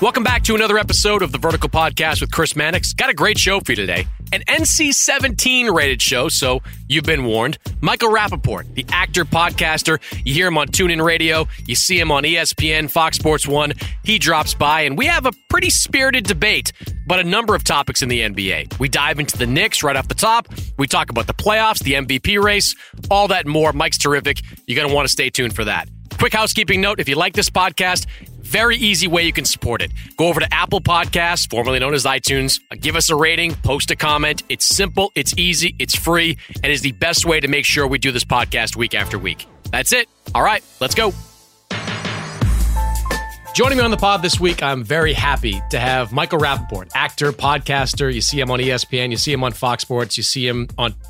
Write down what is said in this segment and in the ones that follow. Welcome back to another episode of the Vertical Podcast with Chris Mannix. Got a great show for you today. An NC-17 rated show, so you've been warned. Michael Rapaport, the actor, podcaster. You hear him on TuneIn Radio. You see him on ESPN, Fox Sports 1. He drops by, and we have a pretty spirited debate, but a number of topics in the NBA. We dive into the Knicks right off the top. We talk about the playoffs, the MVP race, all that and more. Mike's terrific. You're going to want to stay tuned for that. Quick housekeeping note, if you like this podcast, very easy way you can support it. Go over to Apple Podcasts, formerly known as iTunes, give us a rating, post a comment. It's simple, it's easy, it's free, and is the best way to make sure we do this podcast week after week. That's it. All right, let's go. Joining me on the pod this week, I'm very happy to have Michael Rapaport, actor, podcaster. You see him on ESPN, you see him on Fox Sports, you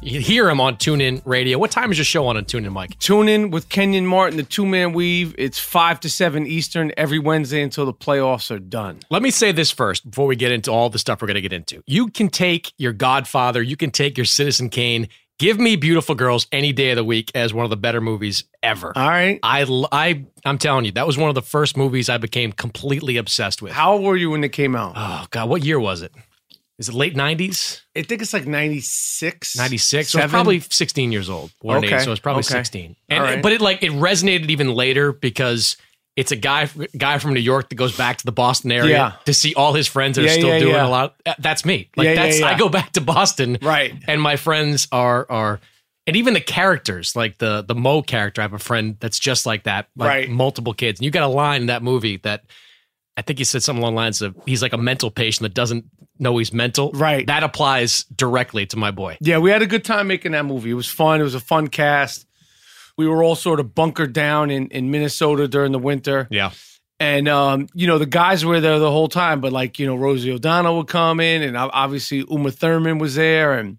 hear him on TuneIn Radio. What time is your show on TuneIn, Mike? TuneIn with Kenyon Martin, the two-man weave. It's 5 to 7 Eastern every Wednesday until the playoffs are done. Let me say this first before we get into all the stuff we're going to get into. You can take your Godfather, you can take your Citizen Kane. Give me Beautiful Girls any day of the week as one of the better movies ever. All right. I'm telling you, that was one of the first movies I became completely obsessed with. How old were you when it came out? Oh, God. What year was it? Is it late 90s? I think it's like 96. 96. So I was probably 16 years old. Okay. Eight, so it's probably 16. And, right. But it resonated even later because it's a guy from New York that goes back to the Boston area to see all his friends that are still doing a lot. That's me. I go back to Boston, right? And my friends are, and even the characters, like the Mo character. I have a friend that's just like that, multiple kids. And you got a line in that movie that I think he said something along the lines of, he's like a mental patient that doesn't know he's mental. Right. That applies directly to my boy. Yeah, we had a good time making that movie. It was fun. It was a fun cast. We were all sort of bunkered down in Minnesota during the winter. Yeah. And, the guys were there the whole time, but Rosie O'Donnell would come in, and obviously Uma Thurman was there, and,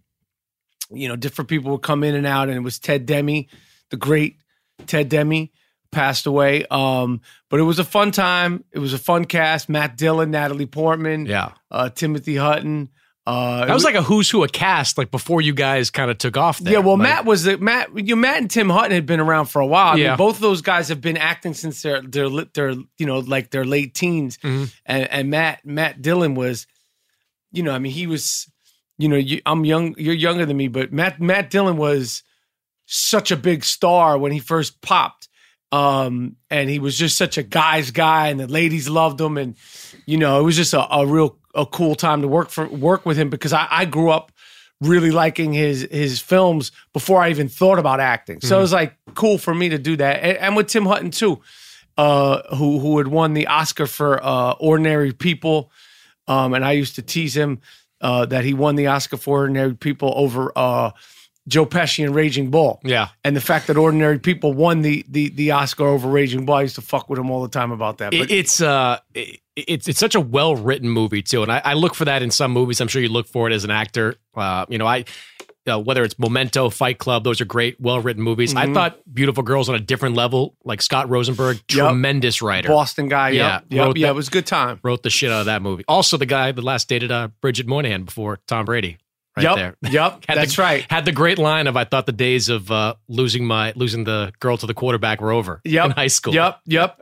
different people would come in and out, and it was Ted Demme, the great Ted Demme, passed away. But it was a fun time. It was a fun cast. Matt Dillon, Natalie Portman, Timothy Hutton. That was like a who's who, a cast, like before you guys kind of took off there. Yeah, well, Matt and Tim Hutton had been around for a while. I mean, both of those guys have been acting since their late teens. Mm-hmm. And Matt Dillon was, he was, I'm young, you're younger than me, but Matt Dillon was such a big star when he first popped. And he was just such a guy's guy, and the ladies loved him, and it was just a real cool time to work with him, because I grew up really liking his films before I even thought about acting. So it was cool for me to do that. And with Tim Hutton too, who had won the Oscar for Ordinary People. And I used to tease him that he won the Oscar for Ordinary People over Joe Pesci and Raging Bull. Yeah. And the fact that ordinary people won the Oscar over Raging Bull. I used to fuck with him all the time about that. But it's such a well-written movie, too. And I look for that in some movies. I'm sure you look for it as an actor. Whether it's Memento, Fight Club, those are great, well-written movies. Mm-hmm. I thought Beautiful Girls on a different level, like Scott Rosenberg, tremendous writer. Boston guy, it was a good time. Wrote the shit out of that movie. Also the guy that last dated Bridget Moynihan before Tom Brady. Had the great line of, I thought the days of losing the girl to the quarterback were over in high school.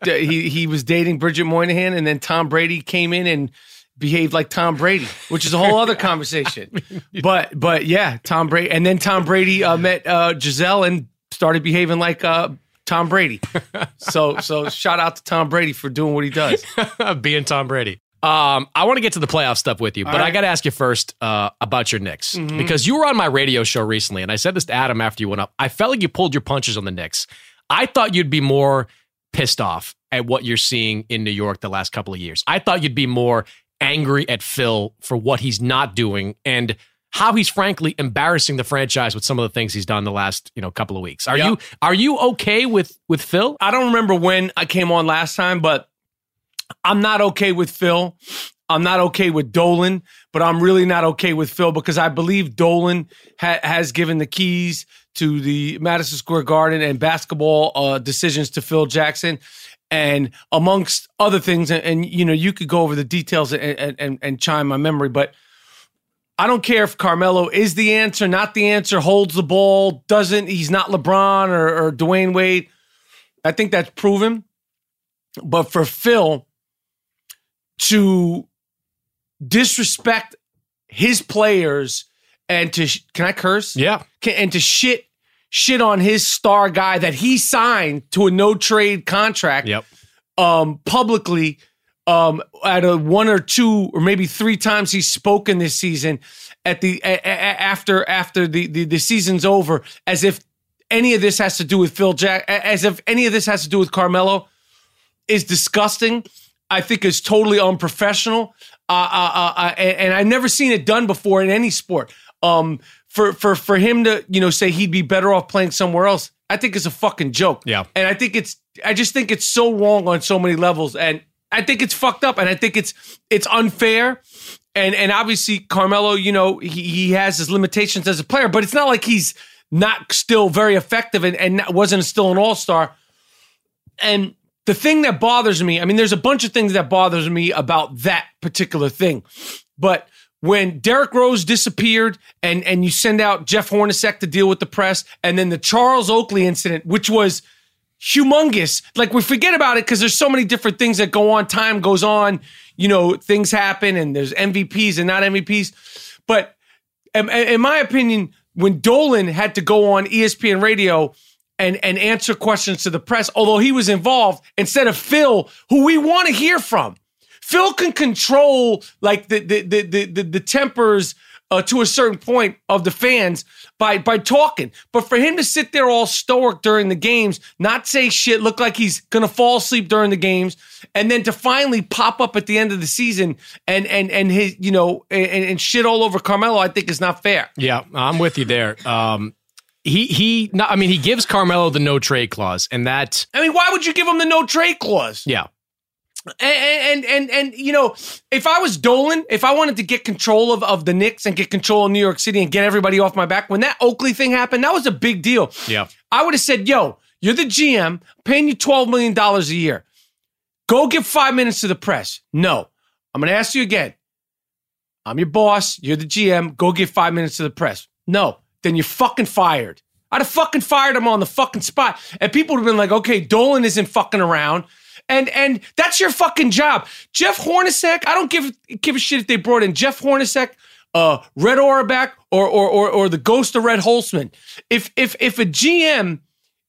He was dating Bridget Moynihan, and then Tom Brady came in and behaved like Tom Brady, which is a whole other conversation. But yeah, Tom Brady. And then Tom Brady met Giselle and started behaving like Tom Brady. So shout out to Tom Brady for doing what he does. Being Tom Brady. I want to get to the playoff stuff with you, but I got to ask you first about your Knicks, because you were on my radio show recently, and I said this to Adam after you went up. I felt like you pulled your punches on the Knicks. I thought you'd be more pissed off at what you're seeing in New York the last couple of years. I thought you'd be more angry at Phil for what he's not doing and how he's frankly embarrassing the franchise with some of the things he's done the last couple of weeks. Are you okay with Phil? I don't remember when I came on last time, but I'm not okay with Phil. I'm not okay with Dolan, but I'm really not okay with Phil because I believe Dolan has given the keys to the Madison Square Garden and basketball decisions to Phil Jackson. And amongst other things, and you could go over the details and chime my memory, but I don't care if Carmelo is the answer, not the answer, holds the ball, doesn't, he's not LeBron or Dwayne Wade. I think that's proven. But for Phil to disrespect his players and to can I curse? Yeah. And to shit on his star guy that he signed to a no trade contract. Yep. Publicly, at a one or two or maybe three times he's spoken this season at the after the season's over, as if any of this has to do with Phil Jack, as if any of this has to do with Carmelo, is disgusting. I think it's totally unprofessional, and I've never seen it done before in any sport. For him to say he'd be better off playing somewhere else, I think it's a fucking joke. Yeah, and I just think it's so wrong on so many levels, and I think it's fucked up, and I think it's unfair, and obviously Carmelo, he has his limitations as a player, but it's not like he's not still very effective and wasn't still an all-star, and. The thing that bothers me, there's a bunch of things that bothers me about that particular thing. But when Derrick Rose disappeared and you send out Jeff Hornacek to deal with the press, and then the Charles Oakley incident, which was humongous. Like, we forget about it because there's so many different things that go on. Time goes on, things happen, and there's MVPs and not MVPs. But in my opinion, when Dolan had to go on ESPN radio and answer questions to the press, although he was involved, instead of Phil, who we want to hear from. Phil can control like the tempers to a certain point of the fans by talking. But for him to sit there all stoic during the games, not say shit, look like he's going to fall asleep during the games, and then to finally pop up at the end of the season and his and shit all over Carmelo, I think is not fair. Yeah, I'm with you there. He gives Carmelo the no trade clause, and that. Why would you give him the no trade clause? Yeah, and if I was Dolan, if I wanted to get control of the Knicks and get control of New York City and get everybody off my back, when that Oakley thing happened, that was a big deal. Yeah, I would have said, "Yo, you're the GM, paying you $12 million a year. Go give 5 minutes to the press." No, I'm going to ask you again. I'm your boss. You're the GM. Go give 5 minutes to the press. No. Then you're fucking fired. I'd have fucking fired him on the fucking spot. And people would have been like, okay, Dolan isn't fucking around. And that's your fucking job. Jeff Hornacek, I don't give a shit if they brought in Jeff Hornacek, Red Auerbach, or the ghost of Red Holzman. If a GM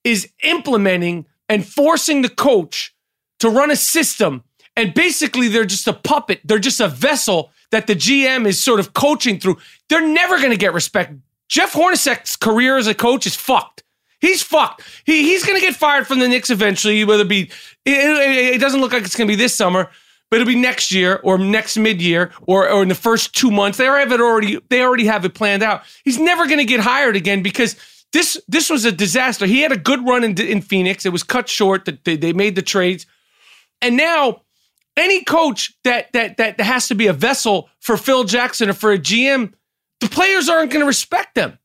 is implementing and forcing the coach to run a system, and basically they're just a puppet, they're just a vessel that the GM is sort of coaching through, they're never going to get respect. Jeff Hornacek's career as a coach is fucked. He's fucked. He's going to get fired from the Knicks eventually, whether it be, it doesn't look like it's going to be this summer. but it'll be next year or next mid-year or in the first 2 months. They already have it planned out. He's never going to get hired again because this was a disaster. He had a good run in Phoenix. It was cut short. They made the trades. And now any coach that has to be a vessel for Phil Jackson or for a GM, the players aren't going to respect them.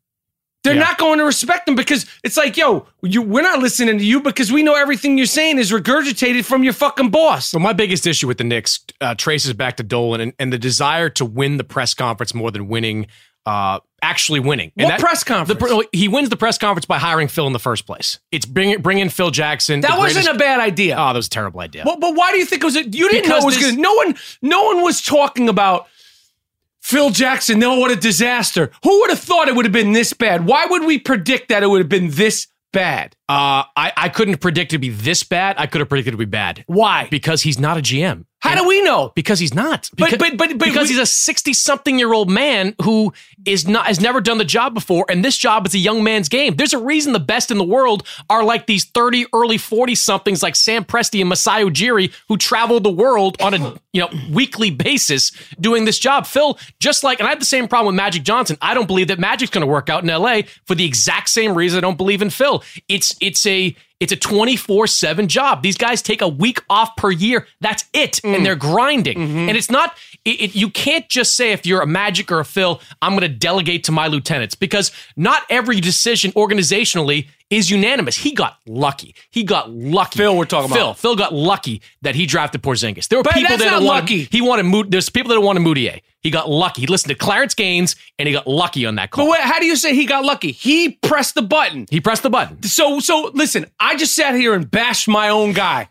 They're not going to respect them because it's like, yo, we're not listening to you because we know everything you're saying is regurgitated from your fucking boss. So my biggest issue with the Knicks traces back to Dolan and the desire to win the press conference more than actually winning. And what press conference? He wins the press conference by hiring Phil in the first place. It's bring in Phil Jackson. That wasn't a bad idea. Oh, that was a terrible idea. Well, but why do you think it was? You didn't know it was good. No one was talking about Phil Jackson, no, what a disaster. Who would have thought it would have been this bad? Why would we predict that it would have been this bad? I couldn't predict it to be this bad. I could have predicted it to be bad. Why? Because he's not a GM. How do we know? Because he's not. Because he's a 60-something-year-old man who has never done the job before, and this job is a young man's game. There's a reason the best in the world are like these 30, early 40-somethings like Sam Presti and Masai Ujiri who travel the world on a weekly basis doing this job. Phil, and I have the same problem with Magic Johnson. I don't believe that Magic's going to work out in L.A. for the exact same reason I don't believe in Phil. It's a 24/7 job. These guys take a week off per year. That's it. And they're grinding. Mm-hmm. And it's not, you can't just say if you're a Magic or a Phil, I'm going to delegate to my lieutenants, because not every decision organizationally is unanimous. He got lucky. Phil, we're talking about. Phil got lucky that he drafted Porzingis. There were people that don't want him. There's people that don't want Moutier. He got lucky. He listened to Clarence Gaines, and he got lucky on that call. But how do you say he got lucky? He pressed the button. So listen, I just sat here and bashed my own guy.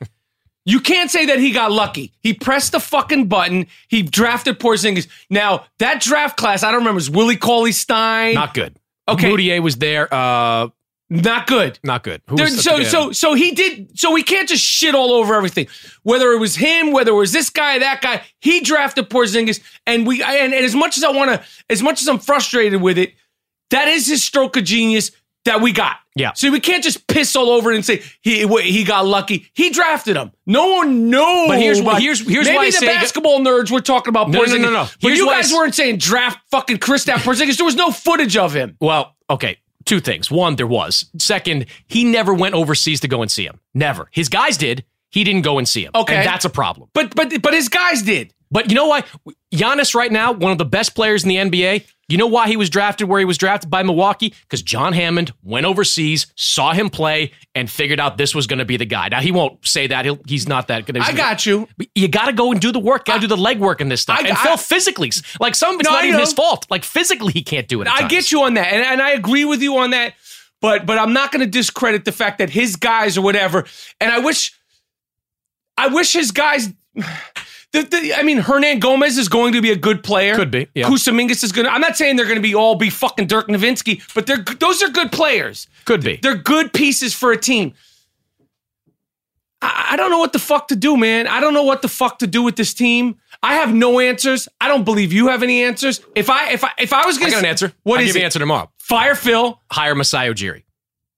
You can't say that he got lucky. He pressed the fucking button. He drafted Porzingis. Now, that draft class, I don't remember, it was Willie Cauley-Stein. Not good. Okay. Moutier was there. Not good. So we can't just shit all over everything. Whether it was him, whether it was this guy, that guy, he drafted Porzingis, and as much as I'm frustrated with it, that is his stroke of genius that we got. Yeah. So we can't just piss all over it and say he got lucky. He drafted him. No one knows. But here's why I say maybe the basketball nerds were talking about Porzingis. No. But you guys weren't saying draft fucking Kristaps Porzingis. There was no footage of him. Well, okay. Two things. One, there was. Second, he never went overseas to go and see him. Never. His guys did. He didn't go and see him. Okay. And that's a problem. But his guys did. But you know why? Giannis right now, one of the best players in the NBA. You know why he was drafted where he was drafted by Milwaukee? Because John Hammond went overseas, saw him play, and figured out this was going to be the guy. Now, he won't say that. He's not that good. You got to go and do the work. Got to do the legwork in this stuff. Phil physically, like some of it's not even his fault. Like physically, he can't do it at times. I get you on that. And I agree with you on that. But I'm not going to discredit the fact that his guys or whatever. And I wish his guys... Hernan Gomez is going to be a good player. Could be. Yeah. Kusamingas is going to... I'm not saying they're going to be fucking Dirk Nowitzki, but those are good players. Could be. They're good pieces for a team. I don't know what the fuck to do, man. I don't know what the fuck to do with this team. I have no answers. I don't believe you have any answers. If I was going to... I got an answer. I'll give you an answer tomorrow. Fire Phil. Hire Masai Ujiri.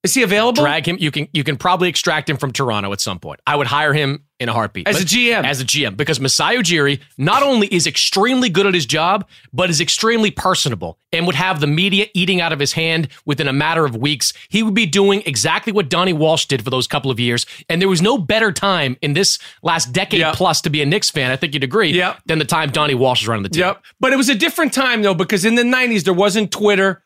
Is he available? Drag him. You can probably extract him from Toronto at some point. I would hire him in a heartbeat. As a GM. Because Masai Ujiri not only is extremely good at his job, but is extremely personable and would have the media eating out of his hand within a matter of weeks. He would be doing exactly what Donnie Walsh did for those couple of years. And there was no better time in this last decade plus to be a Knicks fan, I think you'd agree, than the time Donnie Walsh was running the team. Yep. But it was a different time, though, because in the 90s, there wasn't Twitter.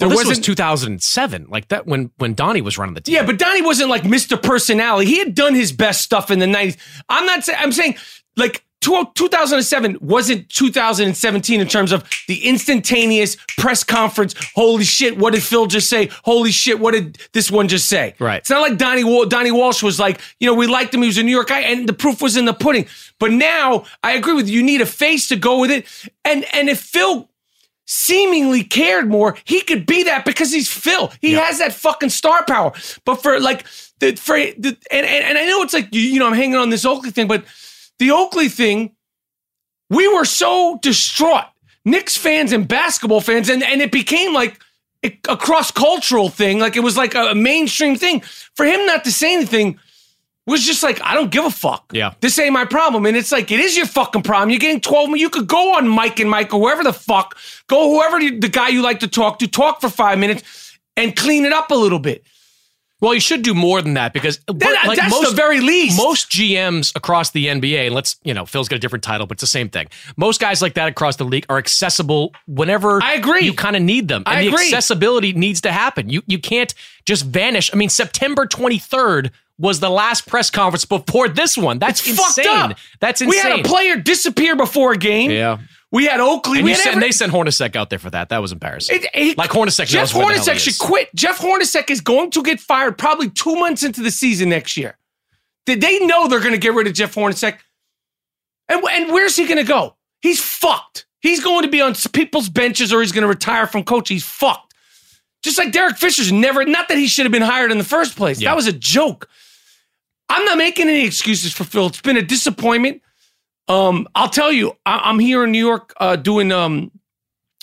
This was 2007, like that when Donnie was running the team. Yeah, but Donnie wasn't like Mr. Personality. He had done his best stuff in the 90s. I'm saying like 2007 wasn't 2017 in terms of the instantaneous press conference. Holy shit, what did Phil just say? Holy shit, what did this one just say? Right. It's not like Donnie Walsh was like, we liked him. He was a New York guy, and the proof was in the pudding. But now I agree with you. You need a face to go with it, and if Phil seemingly cared more, he could be that because he's Phil. He has that fucking star power. But I know it's like, I'm hanging on this Oakley thing, but the Oakley thing, we were so distraught, Knicks fans and basketball fans, and it became like a cross-cultural thing. Like it was like a mainstream thing. For him not to say anything was just like, I don't give a fuck. Yeah. This ain't my problem. And it's like, it is your fucking problem. You're getting 12. You could go on Mike and Mike or whoever the fuck. Go whoever the guy you like to, talk for 5 minutes and clean it up a little bit. Well, you should do more than that because that's most, the very least. Most GMs across the NBA, and let's, you know, Phil's got a different title, but it's the same thing. Most guys like that across the league are accessible whenever you kind of need them. And the accessibility needs to happen. You can't just vanish. I mean, September 23rd was the last press conference before this one. That's insane. Fucked up. That's insane. We had a player disappear before a game. Yeah. We had Oakley. They sent Hornacek out there for that. That was embarrassing. Jeff Hornacek should quit. Jeff Hornacek is going to get fired probably 2 months into the season next year. Did they know they're going to get rid of Jeff Hornacek? And where's he going to go? He's fucked. He's going to be on people's benches or he's going to retire from coaching. He's fucked. Just like Derek Fisher's not that he should have been hired in the first place. Yeah. That was a joke. I'm not making any excuses for Phil. It's been a disappointment. I'll tell you, I'm here in New York doing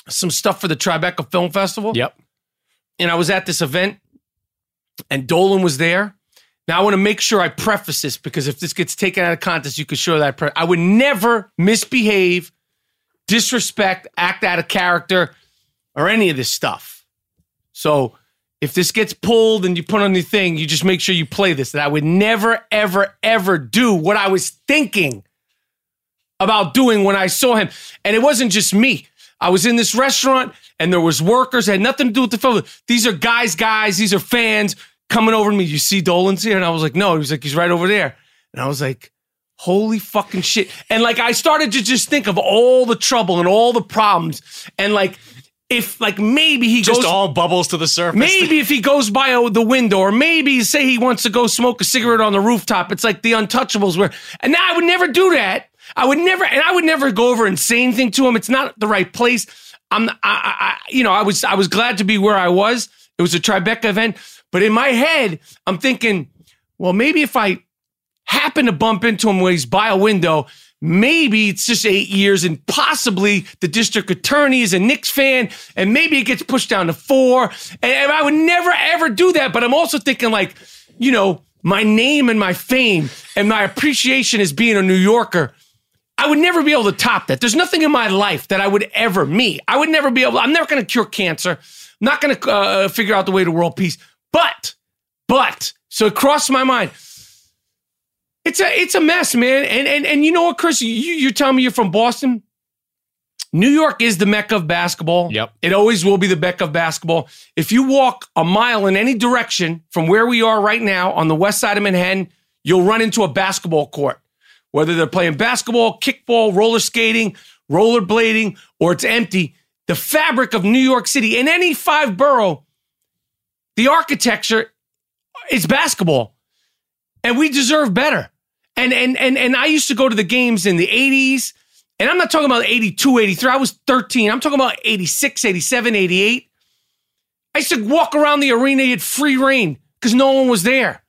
some stuff for the Tribeca Film Festival. Yep. And I was at this event, and Dolan was there. Now, I want to make sure I preface this, because if this gets taken out of context, you can show that. I would never misbehave, disrespect, act out of character, or any of this stuff. So if this gets pulled and you put on the thing, you just make sure you play this. That I would never, ever, ever do what I was thinking about doing when I saw him. And it wasn't just me. I was in this restaurant and there was workers. It had nothing to do with the film. These are guys. These are fans coming over to me. You see Dolan's here? And I was like, no. He was like, he's right over there. And I was like, holy fucking shit. And like, I started to just think of all the trouble and all the problems. And like, if like maybe he just goes, all bubbles to the surface. Maybe if he goes by the window, or maybe say he wants to go smoke a cigarette on the rooftop. It's like the Untouchables where, and now I would never do that. I would never go over and say anything to him. It's not the right place. I was glad to be where I was. It was a Tribeca event, but in my head, I'm thinking, well, maybe if I happen to bump into him when he's by a window, maybe it's just 8 years, and possibly the district attorney is a Knicks fan, and maybe it gets pushed down to 4. And I would never ever do that. But I'm also thinking, like, you know, my name and my fame and my appreciation as being a New Yorker. I would never be able to top that. There's nothing in my life that I would ever, I would never be able to, I'm never going to cure cancer. I'm not going to figure out the way to world peace. But, so it crossed my mind. It's a mess, man. And you know what, Chris, you're telling me you're from Boston. New York is the mecca of basketball. Yep. It always will be the mecca of basketball. If you walk a mile in any direction from where we are right now on the west side of Manhattan, you'll run into a basketball court. Whether they're playing basketball, kickball, roller skating, rollerblading, or it's empty, the fabric of New York City in any 5 borough, the architecture is basketball, and we deserve better. And I used to go to the games in the 80s, and I'm not talking about 82, 83. I was 13. I'm talking about 86, 87, 88. I used to walk around the arena at free reign because no one was there.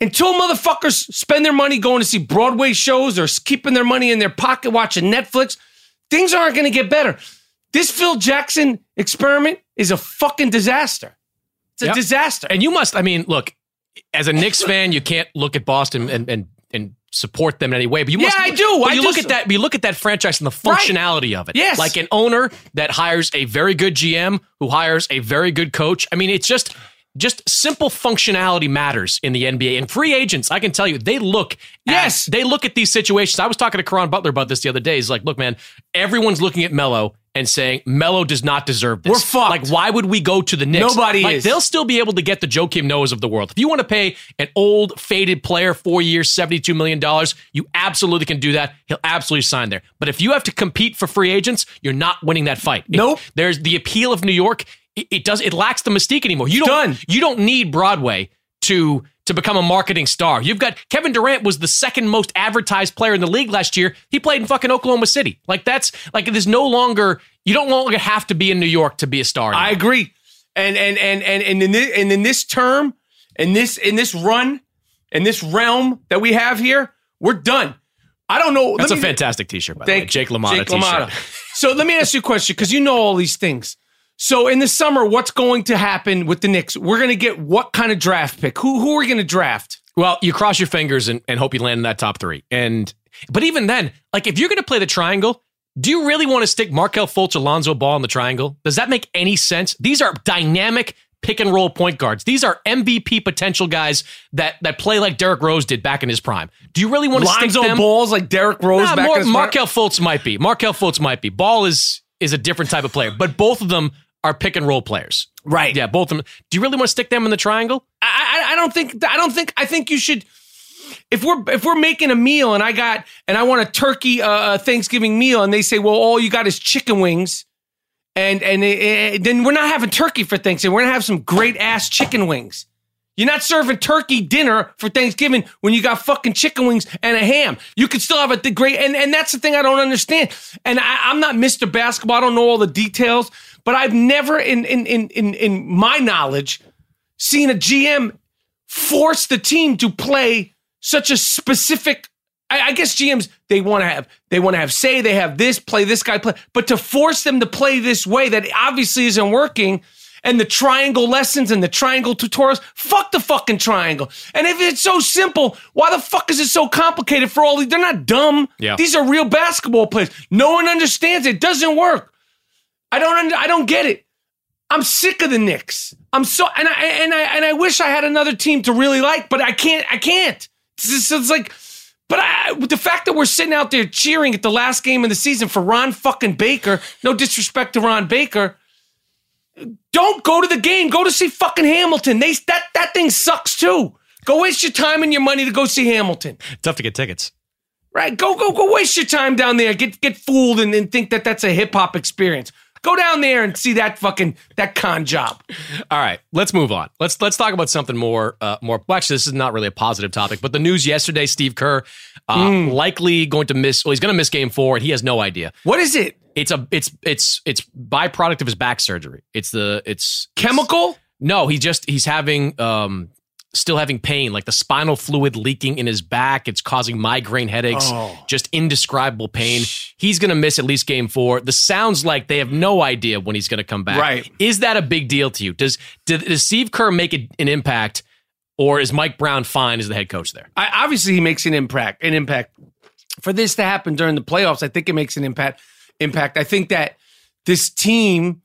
Until motherfuckers spend their money going to see Broadway shows or keeping their money in their pocket watching Netflix, things aren't going to get better. This Phil Jackson experiment is a fucking disaster. It's a disaster. And you must, I mean, look, as a Knicks fan, you can't look at Boston and support them in any way. But you must, I do. But you look at that. You look at that franchise and the functionality of it. Yes. Like an owner that hires a very good GM who hires a very good coach. I mean, it's just... simple functionality matters in the NBA. And free agents, I can tell you, they look at these situations. I was talking to Caron Butler about this the other day. He's like, look, man, everyone's looking at Melo and saying, Melo does not deserve this. We're fucked. Like, why would we go to the Knicks? Nobody is. They'll still be able to get the Joakim Noahs of the world. If you want to pay an old, faded player 4 years, $72 million, you absolutely can do that. He'll absolutely sign there. But if you have to compete for free agents, you're not winning that fight. Nope. There's the appeal of New York. It lacks the mystique anymore. You don't need Broadway to become a marketing star. You've got Kevin Durant was the second most advertised player in the league last year. He played in fucking Oklahoma City. Like that's like there's no longer you don't longer have to be in New York to be a star anymore. I agree. And in this term, in this run, in this realm that we have here, we're done. I don't know. That's a fantastic t-shirt, by the way. Jake LaMotta t-shirt. So let me ask you a question, because you know all these things. So in the summer, what's going to happen with the Knicks? We're going to get what kind of draft pick? Who are we going to draft? Well, you cross your fingers and hope you land in that top three. But even then, like, if you're going to play the triangle, do you really want to stick Markelle Fultz or Lonzo Ball in the triangle? Does that make any sense? These are dynamic pick and roll point guards. These are MVP potential guys that play like Derrick Rose did back in his prime. Do you really want to stick them? Lonzo Ball's like Derrick Rose back in his prime? Markelle Fultz might be. Ball is a different type of player, but both of them are pick and roll players. Right. Yeah, both of them. Do you really want to stick them in the triangle? I think you should. If we're making a meal and I want a turkey Thanksgiving meal and they say, well, all you got is chicken wings, and then we're not having turkey for Thanksgiving. We're gonna have some great ass chicken wings. You're not serving turkey dinner for Thanksgiving when you got fucking chicken wings and a ham. You could still have a great, and that's the thing I don't understand. And I'm not Mr. Basketball. I don't know all the details, but I've never in my knowledge seen a GM force the team to play such a specific. I guess GMs, they want to have say, they have this, play this guy, play, but to force them to play this way that obviously isn't working, and the triangle lessons and the triangle tutorials, fuck the fucking triangle. And if it's so simple, why the fuck is it so complicated for all these? They're not dumb. Yeah. These are real basketball players. No one understands it. It doesn't work. I don't get it. I'm sick of the Knicks. I wish I had another team to really like, but I can't. It's like, but the fact that we're sitting out there cheering at the last game of the season for Ron fucking Baker, no disrespect to Ron Baker, don't go to the game. Go to see fucking Hamilton. That thing sucks too. Go waste your time and your money to go see Hamilton. Tough to get tickets. Right. Go waste your time down there. Get fooled and think that that's a hip hop experience. Go down there and see that con job. All right, let's move on. Let's talk about something more. Well, actually, this is not really a positive topic, but the news yesterday: Steve Kerr likely going to miss. Well, he's going to miss Game 4, and he has no idea. What is it? It's byproduct of his back surgery. It's chemical. No, he's having still having pain, like the spinal fluid leaking in his back. It's causing migraine headaches, just indescribable pain. He's going to miss at least Game 4. This sounds like they have no idea when he's going to come back. Right. Is that a big deal to you? Does Steve Kerr make an impact, or is Mike Brown fine as the head coach there? Obviously, he makes an impact. For this to happen during the playoffs, I think it makes an impact. I think that this team,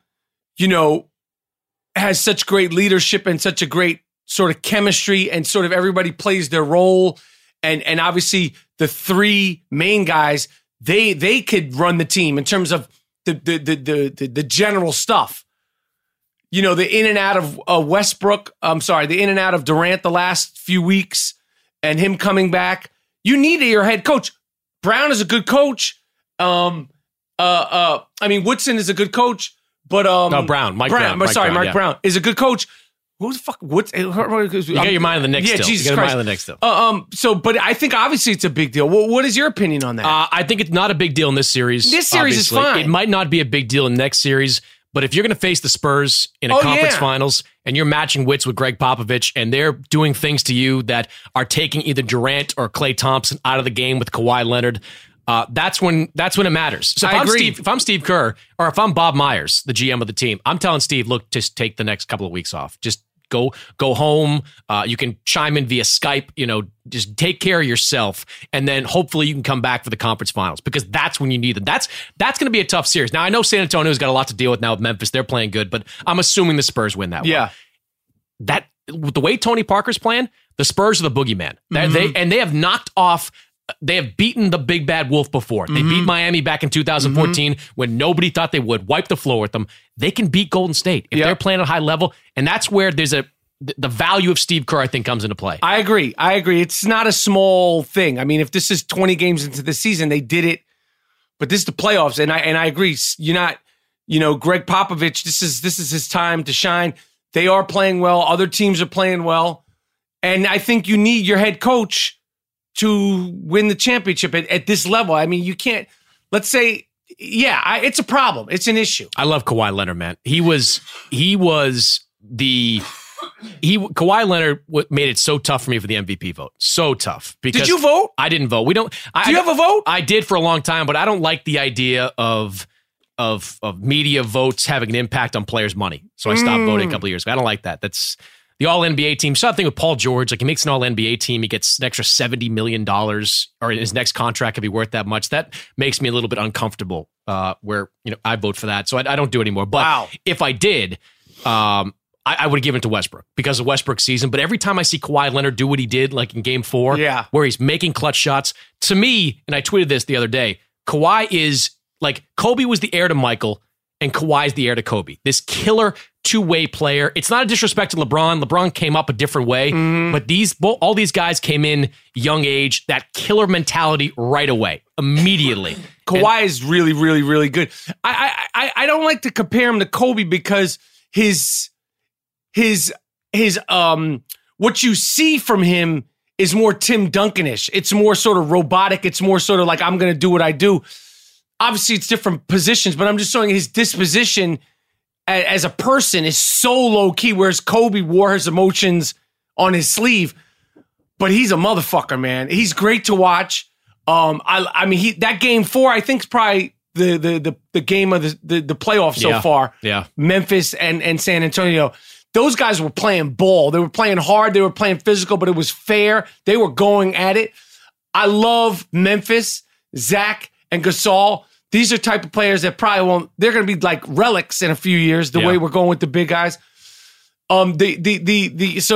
has such great leadership and such a great sort of chemistry, and sort of everybody plays their role. And obviously the three main guys, they could run the team in terms of the general stuff. The in and out of Westbrook, the in and out of Durant the last few weeks and him coming back. You need your head coach. Brown is a good coach. Woodson is a good coach, but Mike Brown is a good coach. Who the fuck? You got your mind on the Knicks. Yeah, still. Jesus Christ. But I think obviously it's a big deal. What is your opinion on that? I think it's not a big deal in this series. This series obviously is fine. It might not be a big deal in next series, but if you're going to face the Spurs in a conference finals and you're matching wits with Gregg Popovich and they're doing things to you that are taking either Durant or Klay Thompson out of the game with Kawhi Leonard, that's when it matters. So if I'm Steve Kerr or if I'm Bob Myers, the GM of the team, I'm telling Steve, look, just take the next couple of weeks off. Just go home. You can chime in via Skype. Just take care of yourself, and then hopefully you can come back for the conference finals, because that's when you need them. That's going to be a tough series. Now I know San Antonio's got a lot to deal with now with Memphis. They're playing good, but I'm assuming the Spurs win that one. Yeah. That with the way Tony Parker's playing, the Spurs are the boogeyman. Mm-hmm. They have knocked off. They have beaten the big bad wolf before. They beat Miami back in 2014 when nobody thought they would. Wipe the floor with them. They can beat Golden State if they're playing at a high level. And that's where there's the value of Steve Kerr, I think, comes into play. I agree. It's not a small thing. I mean, if this is 20 games into the season, they did it. But this is the playoffs, and I agree. You're not, Gregg Popovich, this is his time to shine. They are playing well. Other teams are playing well. And I think you need your head coach to win the championship at this level. I mean, you can't, let's say, it's a problem. It's an issue. I love Kawhi Leonard, man. Kawhi Leonard made it so tough for me for the MVP vote. So tough. Because did you vote? I didn't vote. Do you have a vote? I did for a long time, but I don't like the idea of media votes having an impact on players' money. So I stopped voting a couple of years ago. I don't like that. That's the All-NBA team. Saw the thing with Paul George. Like, he makes an All-NBA team. He gets an extra $70 million, or his next contract could be worth that much. That makes me a little bit uncomfortable where, you know, I vote for that. So I don't do it anymore. But if I did, I would have given it to Westbrook because of Westbrook's season. But every time I see Kawhi Leonard do what he did, like in game four, where he's making clutch shots, to me, and I tweeted this the other day, Kawhi is like, Kobe was the heir to Michael, and Kawhi's the heir to Kobe. This killer two-way player. It's not a disrespect to LeBron. LeBron came up a different way, but all these guys came in young age, that killer mentality right away, immediately. Kawhi is really, really, really good. I don't like to compare him to Kobe because his what you see from him is more Tim Duncan-ish. It's more sort of robotic. It's more sort of like, I'm going to do what I do. Obviously, it's different positions, but I'm just showing his disposition as a person is so low-key, whereas Kobe wore his emotions on his sleeve. But he's a motherfucker, man. He's great to watch. I mean, that game four, I think, is probably the game of the playoffs so far. Yeah. Memphis and San Antonio. Those guys were playing ball. They were playing hard. They were playing physical, but it was fair. They were going at it. I love Memphis, Zach, and Gasol. These are type of players that probably won't. They're going to be like relics in a few years. The way we're going with the big guys. So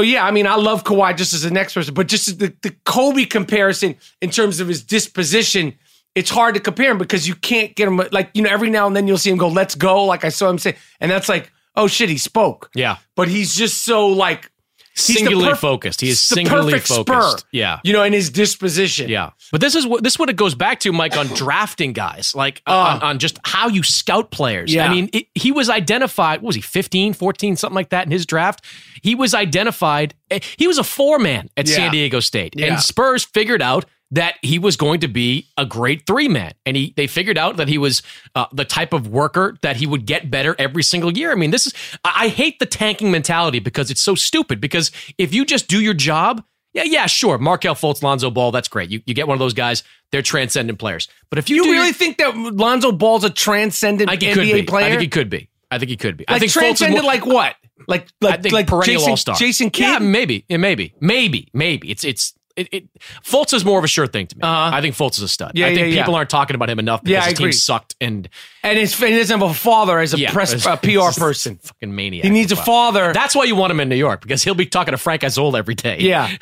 yeah, I mean, I love Kawhi just as the next person, but just the Kobe comparison in terms of his disposition, it's hard to compare him because you can't get him. Like, you know, every now and then you'll see him go, "Let's go!" Like I saw him say, and that's like, oh shit, he spoke. Yeah, but he's just so like singularly focused. He is singularly focused. Yeah, you know, in his disposition. Yeah, but this is what it goes back to, Mike, on drafting guys, like on just how you scout players. Yeah. I mean, he was identified. What was he, 15, 14, something like that in his draft? He was identified. He was a four-man at San Diego State, and Spurs figured out that he was going to be a great three-man. And they figured out that he was the type of worker that he would get better every single year. I mean, I hate the tanking mentality because it's so stupid. Because if you just do your job, sure, Markelle Fultz, Lonzo Ball, that's great. You get one of those guys, they're transcendent players. But if you really think that Lonzo Ball's a transcendent NBA player? I think he could be. Like, I think transcendent like what? Like perennial all-star. Jason Kidd? Yeah, maybe. Fultz is more of a sure thing to me. I think Fultz is a stud. I think people aren't talking about him enough because his team sucked. And he doesn't have a father as a PR person. Fucking maniac. He needs a father. That's why you want him in New York, because he'll be talking to Frank Isola every day. Yeah.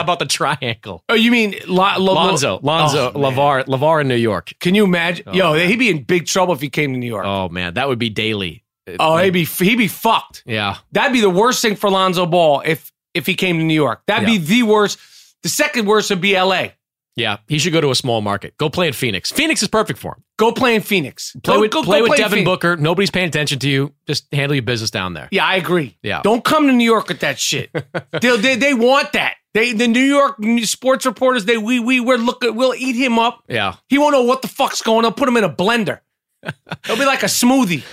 About the triangle. Oh, you mean Lonzo. LeVar in New York. Can you imagine? He'd be in big trouble if he came to New York. Oh, man. That would be daily. He'd be fucked. Yeah. That'd be the worst thing for Lonzo Ball if he came to New York. That'd be the worst. The second worst would be L.A. Yeah, he should go to a small market. Go play in Phoenix. Phoenix is perfect for him. Go play in Phoenix. Play with Devin Booker. Nobody's paying attention to you. Just handle your business down there. Yeah, I agree. Yeah. Don't come to New York with that shit. They want that. The New York sports reporters, we'll eat him up. Yeah. He won't know what the fuck's going on. Put him in a blender. It'll be like a smoothie.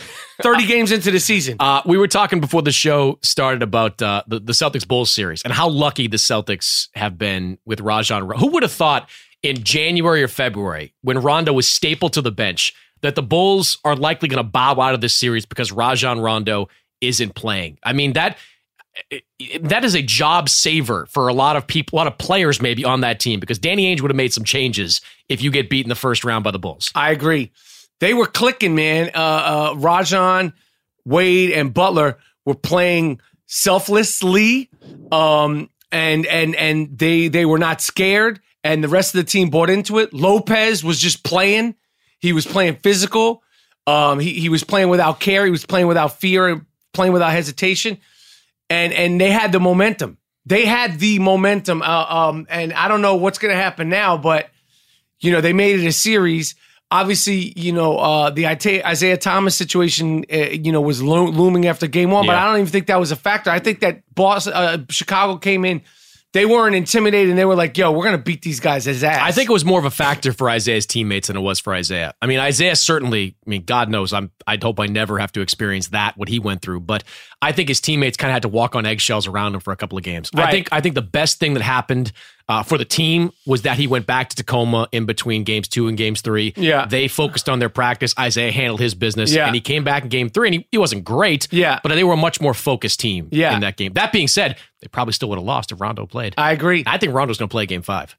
30 games into the season. We were talking before the show started about the Celtics-Bulls series and how lucky the Celtics have been with Rajon Rondo. Who would have thought in January or February, when Rondo was stapled to the bench, that the Bulls are likely going to bow out of this series because Rajon Rondo isn't playing? I mean, that is a job saver for a lot of people, a lot of players maybe on that team, because Danny Ainge would have made some changes if you get beat in the first round by the Bulls. I agree. They were clicking, man. Rajon, Wade, and Butler were playing selflessly, and they were not scared, and the rest of the team bought into it. Lopez was just playing. He was playing physical. He was playing without care. He was playing without fear and playing without hesitation, and they had the momentum. And I don't know what's going to happen now, but, you know, they made it a series. Obviously, you know, the Isaiah Thomas situation, you know, was looming after game one, but I don't even think that was a factor. I think that Chicago came in, they weren't intimidated, and they were like, yo, we're going to beat these guys as ass. I think it was more of a factor for Isaiah's teammates than it was for Isaiah. I mean, Isaiah certainly, God knows, I'd hope I never have to experience that, what he went through, but I think his teammates kind of had to walk on eggshells around him for a couple of games. Right. I think the best thing that happened for the team was that he went back to Tacoma in between games 2 and games 3. Yeah. They focused on their practice. Isaiah handled his business. Yeah. And he came back in game 3 and he wasn't great. Yeah. But they were a much more focused team in that game. That being said, they probably still would have lost if Rondo played. I agree. I think Rondo's going to play game 5.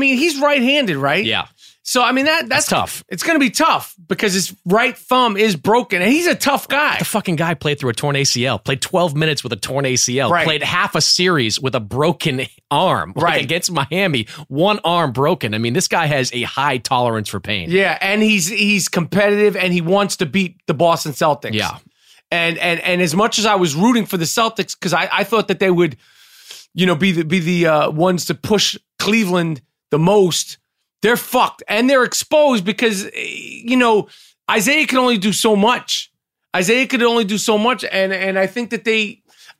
He's right-handed, right? Yeah. So, that's tough. It's going to be tough because his right thumb is broken, and he's a tough guy. The fucking guy played through a torn ACL, played 12 minutes with a torn ACL, played half a series with a broken arm against Miami, one arm broken. This guy has a high tolerance for pain. Yeah, and he's competitive, and he wants to beat the Boston Celtics. Yeah. And as much as I was rooting for the Celtics, because I thought that they would be the ones to push Cleveland the most, they're fucked and they're exposed because, Isaiah can only do so much. And I think that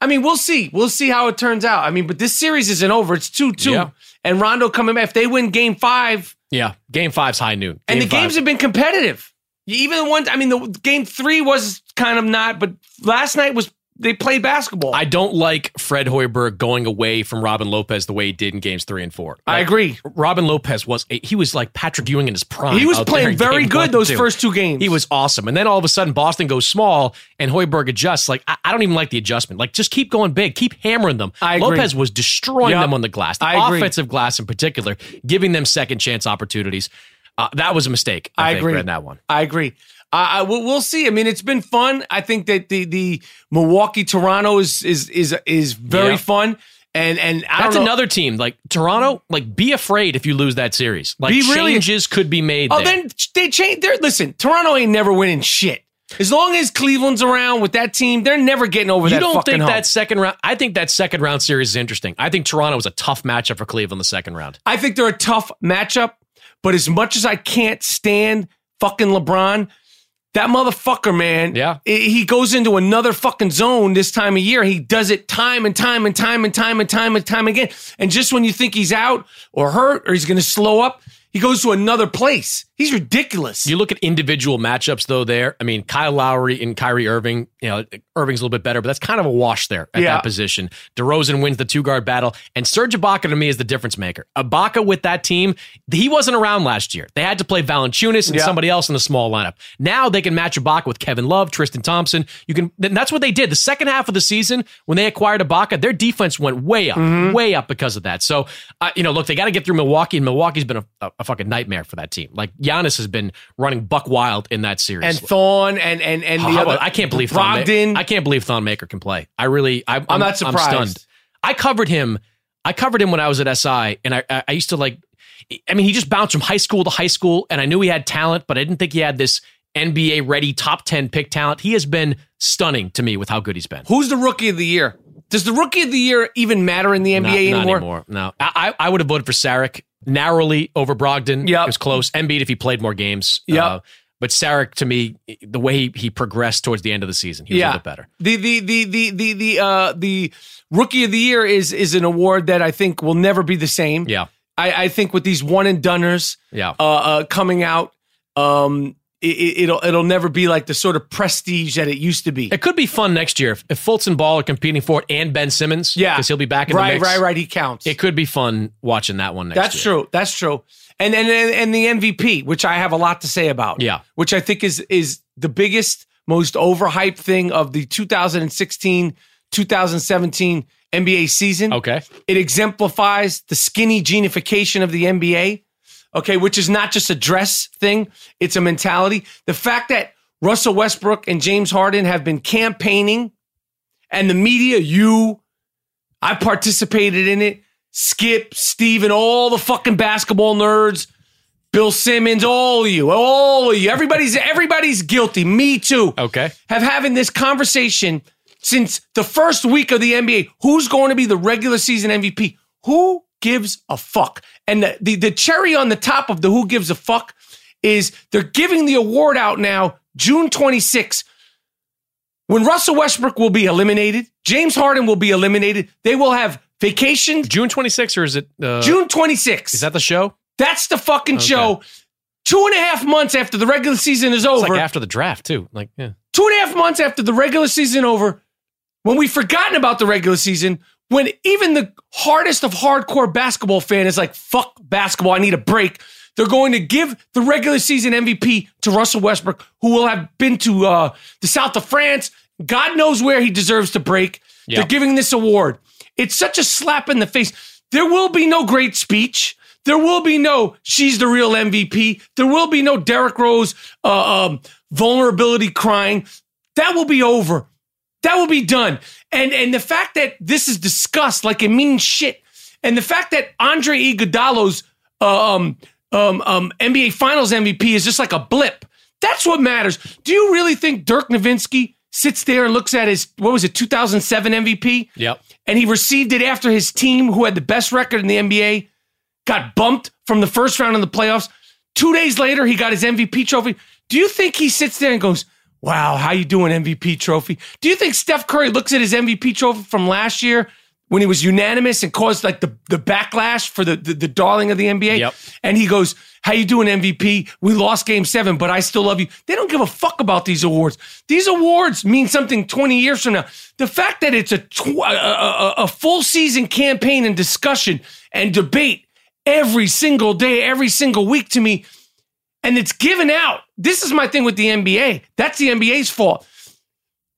we'll see. We'll see how it turns out. But this series isn't over. It's 2-2. Yeah. And Rondo coming back. If they win game 5. Yeah, game 5's high noon. And the games have been competitive. Even the ones, the game 3 was kind of not, but last night was. They play basketball. I don't like Fred Hoiberg going away from Robin Lopez the way he did in games 3 and 4. Like, I agree. Robin Lopez was like Patrick Ewing in his prime. He was playing very good those first 2 games. He was awesome. And then all of a sudden Boston goes small and Hoiberg adjusts. Like, I don't even like the adjustment. Like, just keep going big. Keep hammering them. I agree. Lopez was destroying them on the glass. The offensive glass in particular, giving them second chance opportunities. That was a mistake. I think, Fred, in that one. I agree. We'll see. It's been fun. I think that the Milwaukee-Toronto is very fun. And that's another team. Like, Toronto, be afraid if you lose that series. Like, changes could be made there. Then they change. Listen, Toronto ain't never winning shit. As long as Cleveland's around with that team, they're never getting over that fucking hump. You don't think that second round... I think that second round series is interesting. I think Toronto was a tough matchup for Cleveland the second round. I think they're a tough matchup, but as much as I can't stand fucking LeBron... That motherfucker, man, he goes into another fucking zone this time of year. He does it time and time again. And just when you think he's out or hurt or he's going to slow up, he goes to another place. He's ridiculous. You look at individual matchups, though, there. Kyle Lowry and Kyrie Irving, Irving's a little bit better, but that's kind of a wash there at that position. DeRozan wins the 2-guard battle, and Serge Ibaka, to me, is the difference maker. Ibaka with that team, he wasn't around last year. They had to play Valanciunas and somebody else in the small lineup. Now they can match Ibaka with Kevin Love, Tristan Thompson. And that's what they did. The second half of the season, when they acquired Ibaka, their defense went way up because of that. So, they got to get through Milwaukee, and Milwaukee's been a fucking nightmare for that team. Like, Giannis has been running buck wild in that series. And Thon and the other... I can't believe Brogdon. I can't believe Thon Maker can play. I'm not surprised. I'm stunned. I covered him when I was at SI, and I used to he just bounced from high school to high school, and I knew he had talent, but I didn't think he had this NBA-ready top 10 pick talent. He has been stunning to me with how good he's been. Who's the Rookie of the Year? Does the Rookie of the Year even matter in the NBA anymore? No. I would have voted for Saric. Narrowly over Brogdon. Yep. It was close. Embiid, if he played more games. Yep. But Saric, to me, the way he progressed towards the end of the season, he was a little bit better. The Rookie of the Year is an award that I think will never be the same. Yeah. I think with these one and doneers coming out, it'll never be like the sort of prestige that it used to be. It could be fun next year if Fultz and Ball are competing for it, and Ben Simmons, because he'll be back in the mix. Right, he counts. It could be fun watching that one next year. That's true. And the MVP, which I have a lot to say about, which I think is the biggest, most overhyped thing of the 2016-2017 NBA season. Okay. It exemplifies the skinny genification of the NBA. Okay, which is not just a dress thing, it's a mentality. The fact that Russell Westbrook and James Harden have been campaigning, and the media, I participated in it, Skip, Steve, and all the fucking basketball nerds, Bill Simmons, all of you, everybody's guilty, me too. Okay. Have having this conversation since the first week of the NBA, who's going to be the regular season MVP? Who gives a fuck? And the cherry on the top of the who gives a fuck is they're giving the award out now, June 26th, when Russell Westbrook will be eliminated, James Harden will be eliminated, they will have vacation. June 26th, or is it? June 26th. Is that the show? That's the fucking show. 2.5 months after the regular season is over. It's like after the draft, too. 2.5 months after the regular season over, when we've forgotten about the regular season, when even the hardest of hardcore basketball fan is like, fuck basketball, I need a break, they're going to give the regular season MVP to Russell Westbrook, who will have been to the south of France. God knows where he deserves to break. Yep. They're giving this award. It's such a slap in the face. There will be no great speech. There will be no, she's the real MVP. There will be no Derrick Rose vulnerability crying. That will be over. That will be done. And the fact that this is discussed like it means shit, and the fact that Andre Iguodala's NBA Finals MVP is just like a blip, that's what matters. Do you really think Dirk Nowitzki sits there and looks at his, 2007 MVP? Yep. And he received it after his team, who had the best record in the NBA, got bumped from the first round in the playoffs. 2 days later, he got his MVP trophy. Do you think he sits there and goes, wow, how you doing, MVP trophy? Do you think Steph Curry looks at his MVP trophy from last year when he was unanimous and caused like the backlash for the darling of the NBA? Yep. And he goes, how you doing, MVP? We lost game 7, but I still love you. They don't give a fuck about these awards. These awards mean something 20 years from now. The fact that it's a full season campaign and discussion and debate every single day, every single week to me, and it's given out. This is my thing with the NBA. That's the NBA's fault.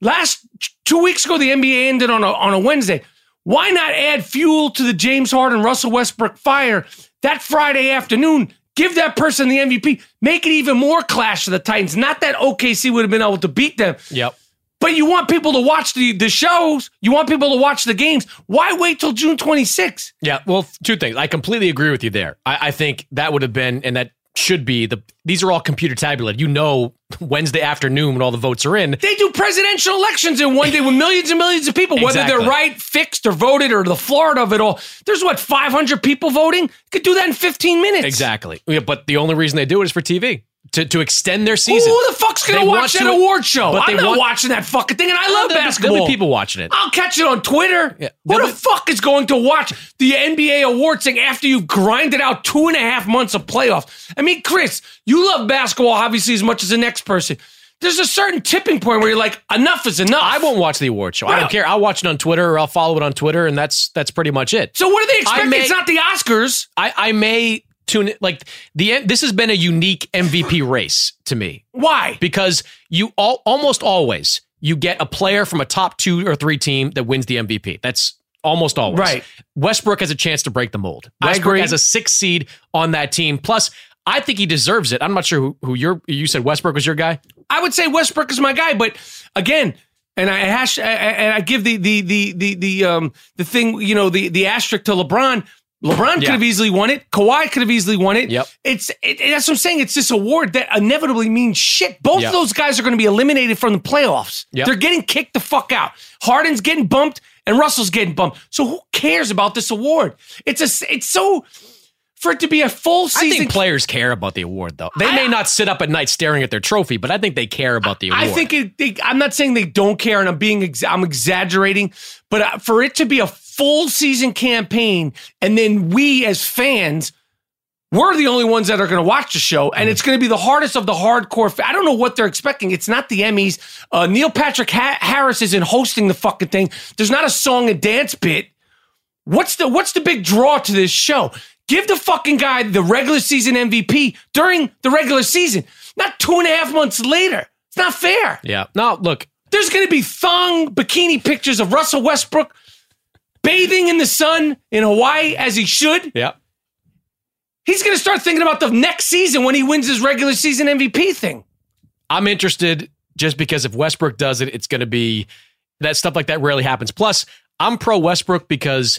Last 2 weeks ago, the NBA ended on a Wednesday. Why not add fuel to the James Harden, Russell Westbrook fire that Friday afternoon? Give that person the MVP. Make it even more clash of the Titans. Not that OKC would have been able to beat them. Yep. But you want people to watch the shows. You want people to watch the games. Why wait till June 26th? Yeah, well, two things. I completely agree with you there. I think that would have been, and that should be, these are all computer tabulated. You know, Wednesday afternoon when all the votes are in. They do presidential elections in one day with millions and millions of people, whether exactly. They're right, fixed, or voted, or the Florida of it all. There's, 500 people voting? You could do that in 15 minutes. Exactly. Yeah, but the only reason they do it is for TV. To extend their season. Who the fuck's going to watch that award show? I'm not watching that fucking thing, and I love basketball. There'll be people watching it. I'll catch it on Twitter. Yeah. Who the fuck is going to watch the NBA awards thing after you've grinded out 2.5 months of playoffs? I mean, Chris, you love basketball, obviously, as much as the next person. There's a certain tipping point where you're like, enough is enough. I won't watch the award show. No. I don't care. I'll watch it on Twitter, or I'll follow it on Twitter, and that's pretty much it. So what do they expect? It's not the Oscars. I may... tune like the this has been a unique MVP race to me. Why? Because almost always you get a player from a top 2 or 3 team that wins the MVP. That's almost always right. Westbrook has a chance to break the mold. Westbrook has a 6 seed on that team. Plus, I think he deserves it. I'm not sure you said Westbrook was your guy. I would say Westbrook is my guy, but again, and I give the thing, the asterisk to LeBron. LeBron could have easily won it. Kawhi could have easily won it. Yep. That's what I'm saying. It's this award that inevitably means shit. Both of those guys are going to be eliminated from the playoffs. Yep. They're getting kicked the fuck out. Harden's getting bumped and Russell's getting bumped. So who cares about this award? It's so... For it to be a full season... I think players care about the award, though. They may not sit up at night staring at their trophy, but I think they care about the award. I'm not saying they don't care, and I'm exaggerating, but for it to be a full season campaign, and then we as fans, we're the only ones that are going to watch the show, and it's going to be the hardest of the hardcore... I don't know what they're expecting. It's not the Emmys. Neil Patrick Harris isn't hosting the fucking thing. There's not a song and dance bit. What's the big draw to this show? Give the fucking guy the regular season MVP during the regular season, not 2.5 months later. It's not fair. Yeah. No, look. There's going to be thong bikini pictures of Russell Westbrook bathing in the sun in Hawaii, as he should. Yeah. He's going to start thinking about the next season when he wins his regular season MVP thing. I'm interested just because if Westbrook does it, it's going to be that stuff like that rarely happens. Plus, I'm pro Westbrook because...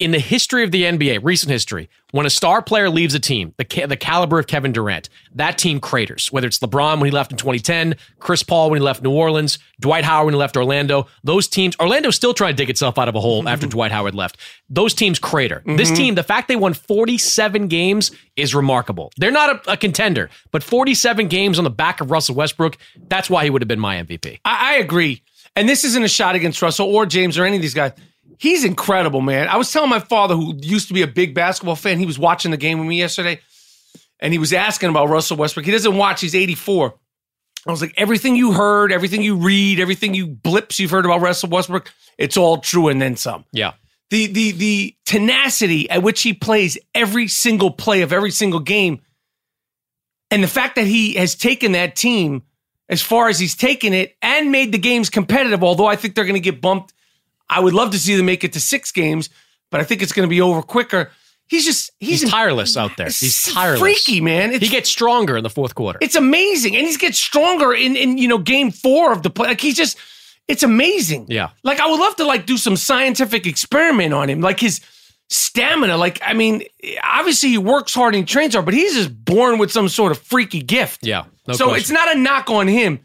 in the history of the NBA, recent history, when a star player leaves a team, the caliber of Kevin Durant, that team craters. Whether it's LeBron when he left in 2010, Chris Paul when he left New Orleans, Dwight Howard when he left Orlando, those teams, Orlando's still trying to dig itself out of a hole after Dwight Howard left. Those teams crater. Mm-hmm. This team, the fact they won 47 games is remarkable. They're not a contender, but 47 games on the back of Russell Westbrook, that's why he would have been my MVP. I agree. And this isn't a shot against Russell or James or any of these guys. He's incredible, man. I was telling my father, who used to be a big basketball fan, he was watching the game with me yesterday, and he was asking about Russell Westbrook. He doesn't watch. He's 84. I was like, everything you heard, everything you read, everything you blips you've heard about Russell Westbrook, it's all true and then some. Yeah. the tenacity at which he plays every single play of every single game, and the fact that he has taken that team as far as he's taken it and made the games competitive, although I think they're going to get bumped. I would love to see them make it to 6 games, but I think it's going to be over quicker. He's just... He's tireless out there. He's tireless. Freaky, man. He gets stronger in the fourth quarter. It's amazing. And he gets stronger in game 4 of the play. Like, he's just... It's amazing. Yeah. Like, I would love to, like, do some scientific experiment on him. Like, his stamina. Like, I mean, obviously he works hard and he trains hard, but he's just born with some sort of freaky gift. Yeah. No so question. It's not a knock on him.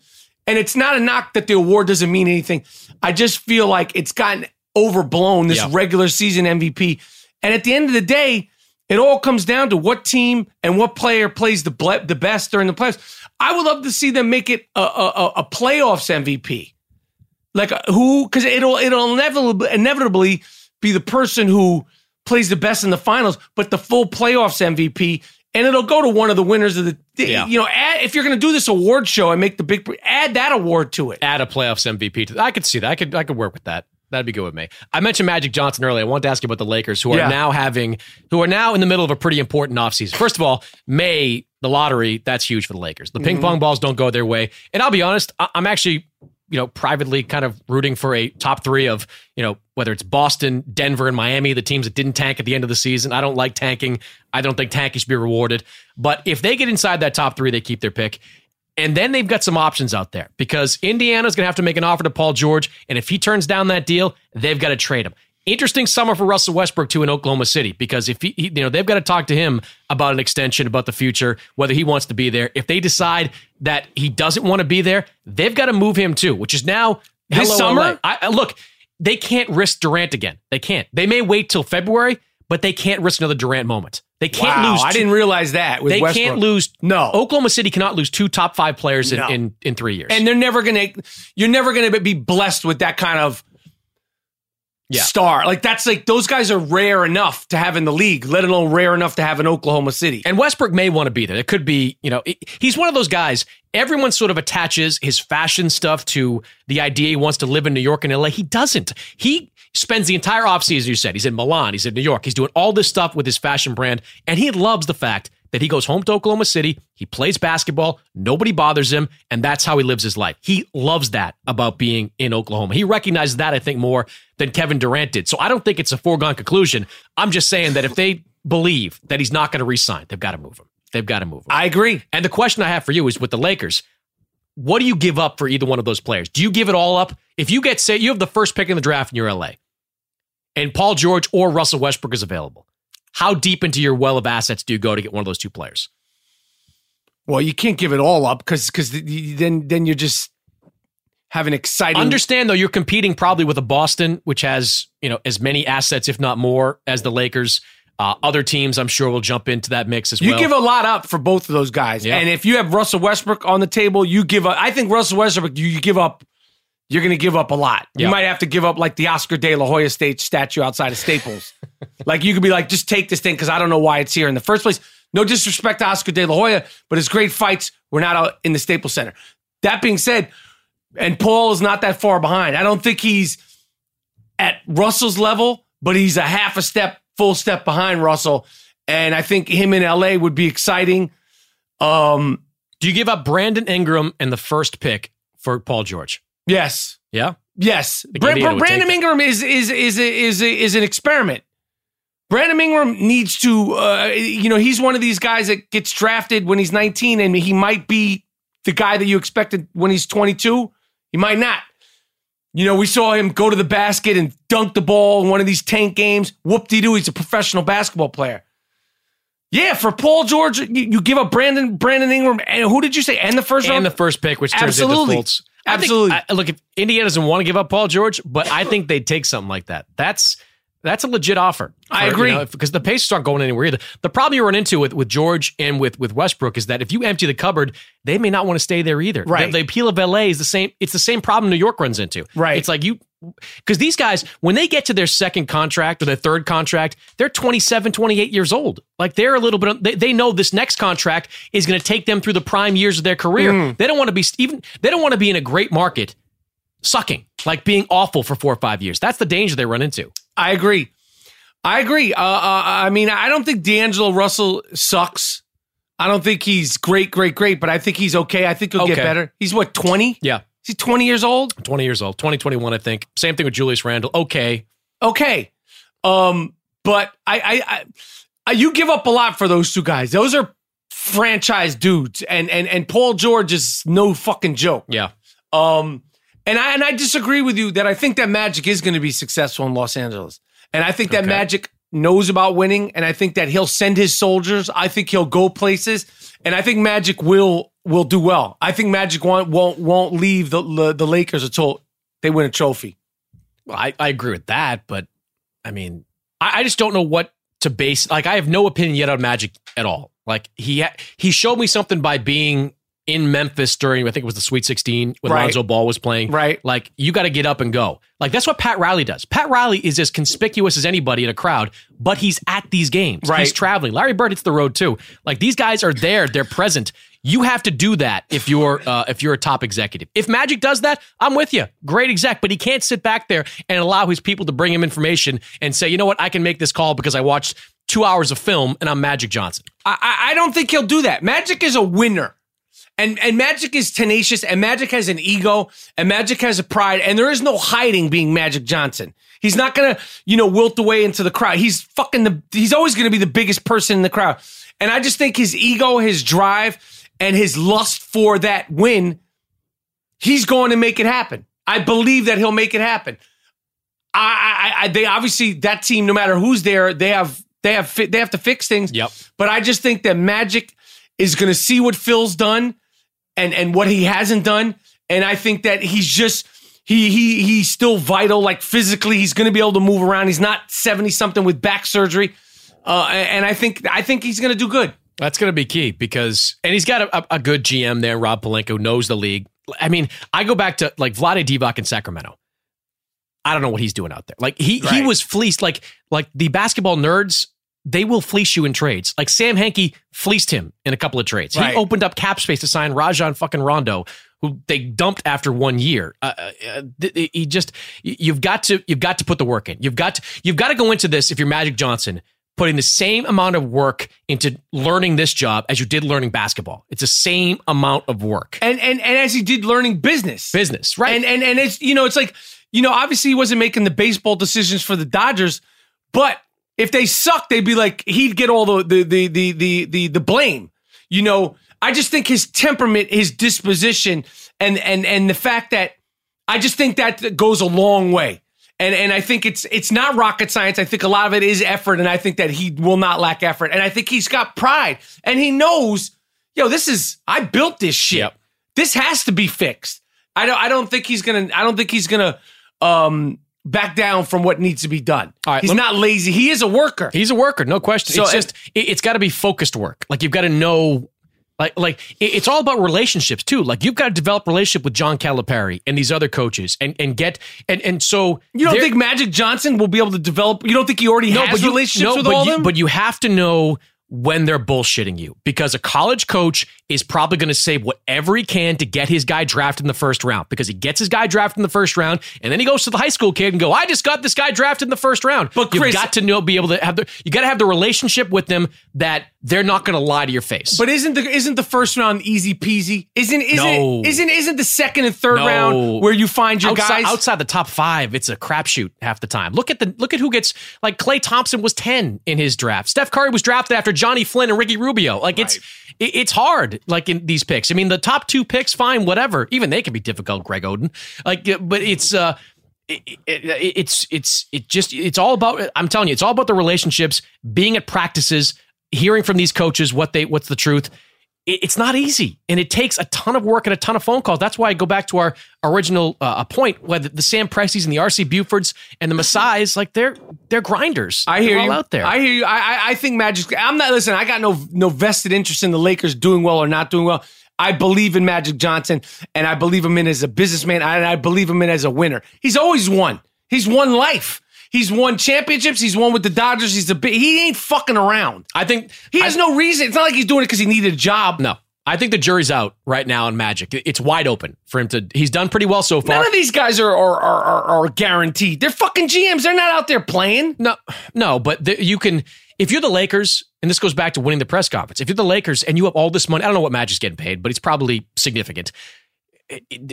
And it's not a knock that the award doesn't mean anything. I just feel like it's gotten overblown, this regular season MVP. And at the end of the day, it all comes down to what team and what player plays the best during the playoffs. I would love to see them make it a playoffs MVP. Like, who? Because it'll inevitably be the person who plays the best in the finals, but the full playoffs MVP, and it'll go to one of the winners of the, if you're going to do this award show and make the big, add that award to it. Add a playoffs MVP to that. I could see that. I could work with that. That'd be good with me. I mentioned Magic Johnson earlier. I wanted to ask you about the Lakers, who are now in the middle of a pretty important offseason. First of all, May, the lottery, that's huge for the Lakers. The ping pong balls don't go their way. And I'll be honest, I'm actually, privately kind of rooting for a top 3 of, whether it's Boston, Denver, and Miami, the teams that didn't tank at the end of the season. I don't like tanking. I don't think tanking should be rewarded. But if they get inside that top 3, they keep their pick. And then they've got some options out there because Indiana's going to have to make an offer to Paul George. And if he turns down that deal, they've got to trade him. Interesting summer for Russell Westbrook, too, in Oklahoma City, because if he they've got to talk to him about an extension, about the future, whether he wants to be there. If they decide that he doesn't want to be there, they've got to move him, too, which is now this summer. Look, they can't risk Durant again. They can't. They may wait till February, but they can't risk another Durant moment. They can't lose. I didn't realize that. With Westbrook. Can't lose. No, Oklahoma City cannot lose 2 top 5 players in 3 years. And they're never gonna. You're never gonna be blessed with that kind of star. Like that's like those guys are rare enough to have in the league. Let alone rare enough to have in Oklahoma City. And Westbrook may want to be there. It could be. He's one of those guys. Everyone sort of attaches his fashion stuff to the idea he wants to live in New York and LA. He doesn't. He spends the entire offseason, you said. He's in Milan. He's in New York. He's doing all this stuff with his fashion brand. And he loves the fact that he goes home to Oklahoma City. He plays basketball. Nobody bothers him. And that's how he lives his life. He loves that about being in Oklahoma. He recognizes that, I think, more than Kevin Durant did. So I don't think it's a foregone conclusion. I'm just saying that if they believe that he's not going to re-sign, they've got to move him. They've got to move him. I agree. And the question I have for you is with the Lakers, what do you give up for either one of those players? Do you give it all up? If you get, say, you have the first pick in the draft and you're LA, and Paul George or Russell Westbrook is available, how deep into your well of assets do you go to get one of those 2 players? Well, you can't give it all up because then you're just having exciting. Understand though, you're competing probably with a Boston, which has as many assets, if not more, as the Lakers. Other teams, I'm sure, will jump into that mix as well. You give a lot up for both of those guys. Yeah. And if you have Russell Westbrook on the table, you give up. I think Russell Westbrook, you give up, you're going to give up a lot. Yeah. You might have to give up like the Oscar de la Hoya statue outside of Staples. Like you could be like, just take this thing because I don't know why it's here in the first place. No disrespect to Oscar de la Hoya, but his great fights were not out in the Staples Center. That being said, and Paul is not that far behind. I don't think he's at Russell's level, but he's a half a step, full step behind Russell. And I think him in LA would be exciting. Do you give up Brandon Ingram and the first pick for Paul George? Yes. Yeah. Yes. Brandon Ingram is an experiment. Brandon Ingram needs to, he's one of these guys that gets drafted when he's 19 and he might be the guy that you expected when he's 22. He might not. We saw him go to the basket and dunk the ball in one of these tank games. Whoop-de-doo, he's a professional basketball player. Yeah, for Paul George, you give up Brandon Ingram, and who did you say? And the first round? And the first pick, which turns into Fultz. Absolutely. Look, if Indiana doesn't want to give up Paul George, but I think they'd take something like that. That's a legit offer. I agree. Because the Pacers aren't going anywhere either. The problem you run into with George and with Westbrook is that if you empty the cupboard, they may not want to stay there either. Right. The appeal of LA is the same. It's the same problem New York runs into. Right. It's like because these guys, when they get to their second contract or their third contract, they're 27, 28 years old. Like they're a little bit, they know this next contract is going to take them through the prime years of their career. Mm. They don't want to be in a great market sucking, like being awful for 4 or 5 years. That's the danger they run into. I agree. I agree. I mean, I don't think D'Angelo Russell sucks. I don't think he's great, but I think he's okay. I think he'll get better. He's what, 20? Yeah. Is he 20 years old? 20 years old. 20, 21, I think. Same thing with Julius Randle. Okay. But I you give up a lot for those two guys. Those are franchise dudes, and Paul George is no fucking joke. Yeah. And I disagree with you that I think that Magic is going to be successful in Los Angeles. And I think that Magic knows about winning, and I think that he'll send his soldiers. I think he'll go places, and I think Magic will do well. I think Magic won't leave the Lakers until they win a trophy. Well, I agree with that, but I mean, I just don't know what to base. Like, I have no opinion yet on Magic at all. Like, he showed me something by being in Memphis during, I think it was the Sweet 16 when Lonzo Ball was playing. Right. Like, you got to get up and go. Like, that's what Pat Riley does. Pat Riley is as conspicuous as anybody in a crowd, but he's at these games. Right. He's traveling. Larry Bird hits the road too. Like, these guys are there. They're present. You have to do that if you're a top executive. If Magic does that, I'm with you. Great exec, but he can't sit back there and allow his people to bring him information and say, you know what, I can make this call because I watched 2 hours of film and I'm Magic Johnson. I don't think he'll do that. Magic is a winner. And Magic is tenacious, and Magic has an ego, and Magic has a pride, and there is no hiding being Magic Johnson. He's not going to, wilt away into the crowd. He's always going to be the biggest person in the crowd. And I just think his ego, his drive, and his lust for that win, he's going to make it happen. I believe that he'll make it happen. They obviously, that team, no matter who's there, they have to fix things. Yep. But I just think that Magic is going to see what Phil's done and what he hasn't done. And I think that he's just, he's still vital. Like, physically, he's going to be able to move around. He's not 70-something with back surgery. And I think he's going to do good. That's going to be key because, and he's got a good GM there. Rob Pelinka knows the league. I mean, I go back to like Vlade Divac in Sacramento. I don't know what he's doing out there. Like he was fleeced. Like the basketball nerds, they will fleece you in trades. Like Sam Hinkie fleeced him in a couple of trades. Right. He opened up cap space to sign Rajon fucking Rondo, who they dumped after 1 year. He just, you've got to put the work in. You've got to go into this if you're Magic Johnson, putting the same amount of work into learning this job as you did learning basketball. It's the same amount of work. And as he did learning business, right? And it's, it's like, obviously he wasn't making the baseball decisions for the Dodgers, but if they sucked, they'd be like, he'd get all the blame. I just think his temperament, his disposition, and the fact that I just think that goes a long way. And I think it's not rocket science. I think a lot of it is effort, and I think that he will not lack effort. And I think he's got pride, and he knows, I built this shit. Yep. This has to be fixed. I don't think he's gonna back down from what needs to be done. All right, he's not lazy. He is a worker. He's a worker, no question. So it's got to be focused work. Like, you've got to know, like it's all about relationships too. Like, you've got to develop relationship with John Calipari and these other coaches, and so you don't think Magic Johnson will be able to develop? You don't think he already has relationships with all of them? But you have to know when they're bullshitting you, because a college coach is probably going to say whatever he can to get his guy drafted in the first round, because he gets his guy drafted in the first round, and then he goes to the high school kid and go, I just got this guy drafted in the first round. But Chris, you've got to have the relationship with them that they're not going to lie to your face. But isn't the first round easy peasy? Isn't the second and third round where you find your guys outside the top five? It's a crapshoot half the time. Look at who gets, like, Klay Thompson was 10 in his draft. Steph Curry was drafted after Johnny Flynn and Ricky Rubio. Like, it's hard, like, in these picks. I mean, the top two picks, fine, whatever. Even they can be difficult, Greg Oden. Like, but it's all about, I'm telling you, it's all about the relationships, being at practices, hearing from these coaches what's the truth. It's not easy, and it takes a ton of work and a ton of phone calls. That's why I go back to our original point, where the Sam Presti's and the R.C. Bufords and the Masais, like, they're grinders. I hear you. I think Magic. I'm not. Listen, I got no vested interest in the Lakers doing well or not doing well. I believe in Magic Johnson, and I believe him in as a businessman, and I believe him in as a winner. He's always won. He's won life. He's won championships. He's won with the Dodgers. He ain't fucking around. I think he has no reason. It's not like he's doing it because he needed a job. No, I think the jury's out right now on Magic. It's wide open for him to. He's done pretty well so far. None of these guys are guaranteed. They're fucking GMs. They're not out there playing. No. But you can, if you're the Lakers, and this goes back to winning the press conference. If you're the Lakers and you have all this money, I don't know what Magic's getting paid, but it's probably significant.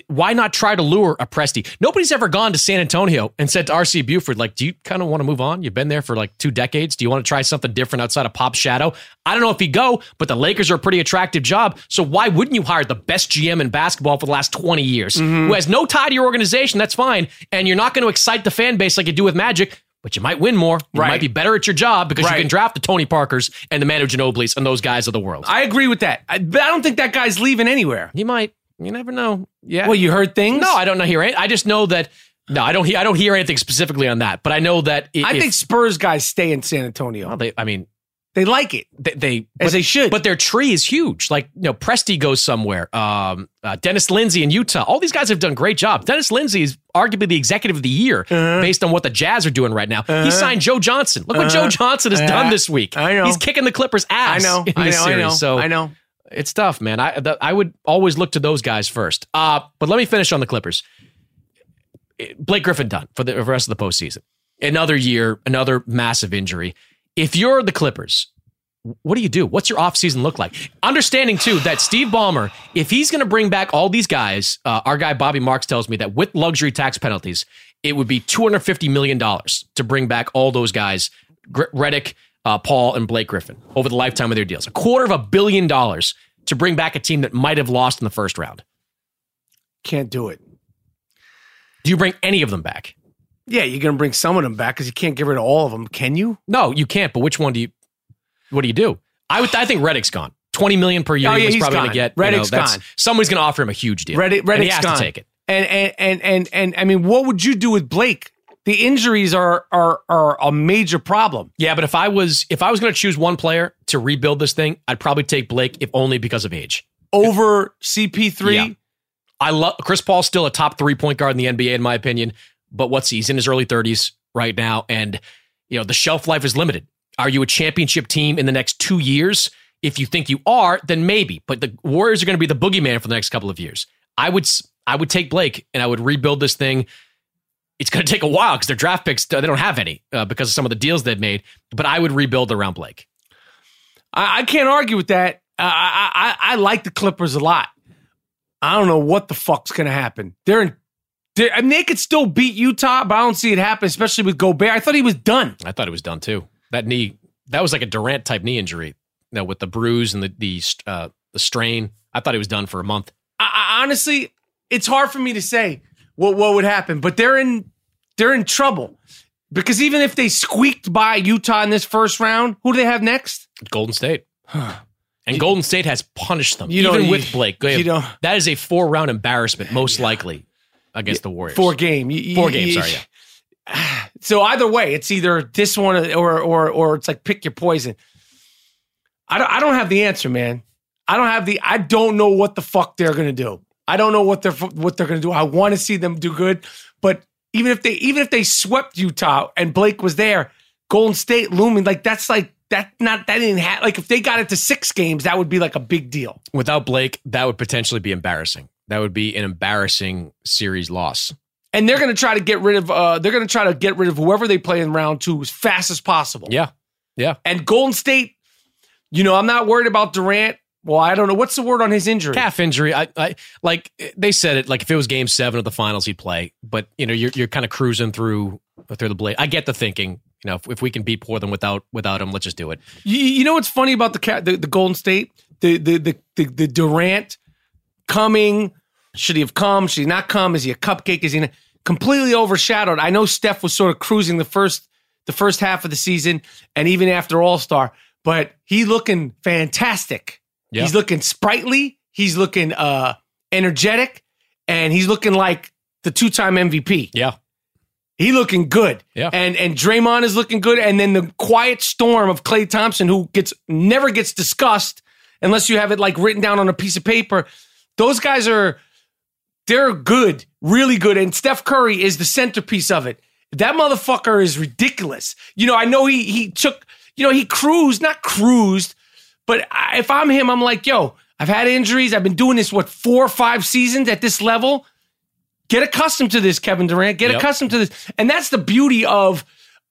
Why not try to lure a Presti? Nobody's ever gone to San Antonio and said to RC Buford, like, do you kind of want to move on? You've been there for like 2 decades. Do you want to try something different outside of Pop's shadow? I don't know if he'd go, but the Lakers are a pretty attractive job. So why wouldn't you hire the best GM in basketball for the last 20 years who has no tie to your organization? That's fine. And you're not going to excite the fan base like you do with Magic, but you might win more. You might be better at your job because you can draft the Tony Parkers and the Manu Ginobili's and those guys of the world. I agree with that. But I don't think that guy's leaving anywhere. He might. You never know. Yeah. Well, you heard things? No, I don't hear it. I just know that. No, I don't hear anything specifically on that. But I know that I think Spurs guys stay in San Antonio. Well, they like it. They should. But their tree is huge. Like, Presti goes somewhere. Dennis Lindsey in Utah. All these guys have done great jobs. Dennis Lindsey is arguably the executive of the year based on what the Jazz are doing right now. He signed Joe Johnson. Look what Joe Johnson has done this week. I know. He's kicking the Clippers' ass. I know. It's tough, man. I would always look to those guys first. But let me finish on the Clippers. Blake Griffin done for the rest of the postseason. Another year, another massive injury. If you're the Clippers, what do you do? What's your offseason look like? Understanding, too, that Steve Ballmer, if he's going to bring back all these guys, our guy Bobby Marks tells me that with luxury tax penalties, it would be $250 million to bring back all those guys, Redick, Paul and Blake Griffin over the lifetime of their deals. $250 million to bring back a team that might have lost in the first round. Can't do it. Do you bring any of them back? Yeah, you're going to bring some of them back because you can't get rid of all of them, can you? No, you can't, but which one do you... What do you do? I think Reddick's gone. $20 million per year he's probably going to get. Reddick's gone. Somebody's going to offer him a huge deal. Reddick's has gone. To take it. And I mean, what would you do with Blake? The injuries are a major problem. Yeah, but if I was going to choose one player to rebuild this thing, I'd probably take Blake, if only because of age. Over CP3? Yeah. I love Chris Paul's still a top 3-point guard in the NBA, in my opinion, but he's in his early 30s right now, and the shelf life is limited. Are you a championship team in the next 2 years? If you think you are, then maybe, but the Warriors are going to be the boogeyman for the next couple of years. I would take Blake, and I would rebuild this thing. It's going to take a while because their draft picks, they don't have any because of some of the deals they've made. But I would rebuild around Blake. I can't argue with that. I like the Clippers a lot. I don't know what the fuck's going to happen. They could still beat Utah, but I don't see it happen, especially with Gobert. I thought he was done. I thought he was done too. That knee, that was like a Durant-type knee injury. With the bruise and the strain. I thought he was done for a month. I honestly, it's hard for me to say what would happen, but they're in trouble because even if they squeaked by Utah in this first round, who do they have next? Golden State. And Golden State has punished them, with Blake. That is a 4-round embarrassment, most likely, against the Warriors. Four games, sorry. Yeah. So either way, it's either this one or it's like pick your poison. I don't have the answer, man. I don't know what the fuck they're gonna do. I don't know what they're going to do. I want to see them do good, but even if they swept Utah and Blake was there, Golden State looming, if they got it to 6 games, that would be like a big deal. Without Blake, that would potentially be embarrassing. That would be an embarrassing series loss. And they're going to try to get rid of whoever they play in round 2 as fast as possible. Yeah. And Golden State, I'm not worried about Durant. Well, I don't know. What's the word on his injury? Calf injury. I like they said it. Like if it was Game 7 of the finals, he'd play. But you're kind of cruising through the blade. I get the thinking. If we can beat Portland without him, let's just do it. You know what's funny about the Golden State, the Durant coming. Should he have come? Should he not come? Is he a cupcake? Is he completely overshadowed? I know Steph was sort of cruising the first half of the season and even after All-Star, but he's looking fantastic. Yeah. He's looking sprightly, he's looking energetic, and he's looking like the 2-time MVP. Yeah. He's looking good. Yeah. And Draymond is looking good, and then the quiet storm of Klay Thompson, who never gets discussed unless you have it like written down on a piece of paper. Those guys they're good, really good, and Steph Curry is the centerpiece of it. That motherfucker is ridiculous. I know he cruised, but if I'm him, I'm like, yo, I've had injuries. I've been doing this, 4 or 5 seasons at this level. Get accustomed to this, Kevin Durant. Get accustomed to this. And that's the beauty of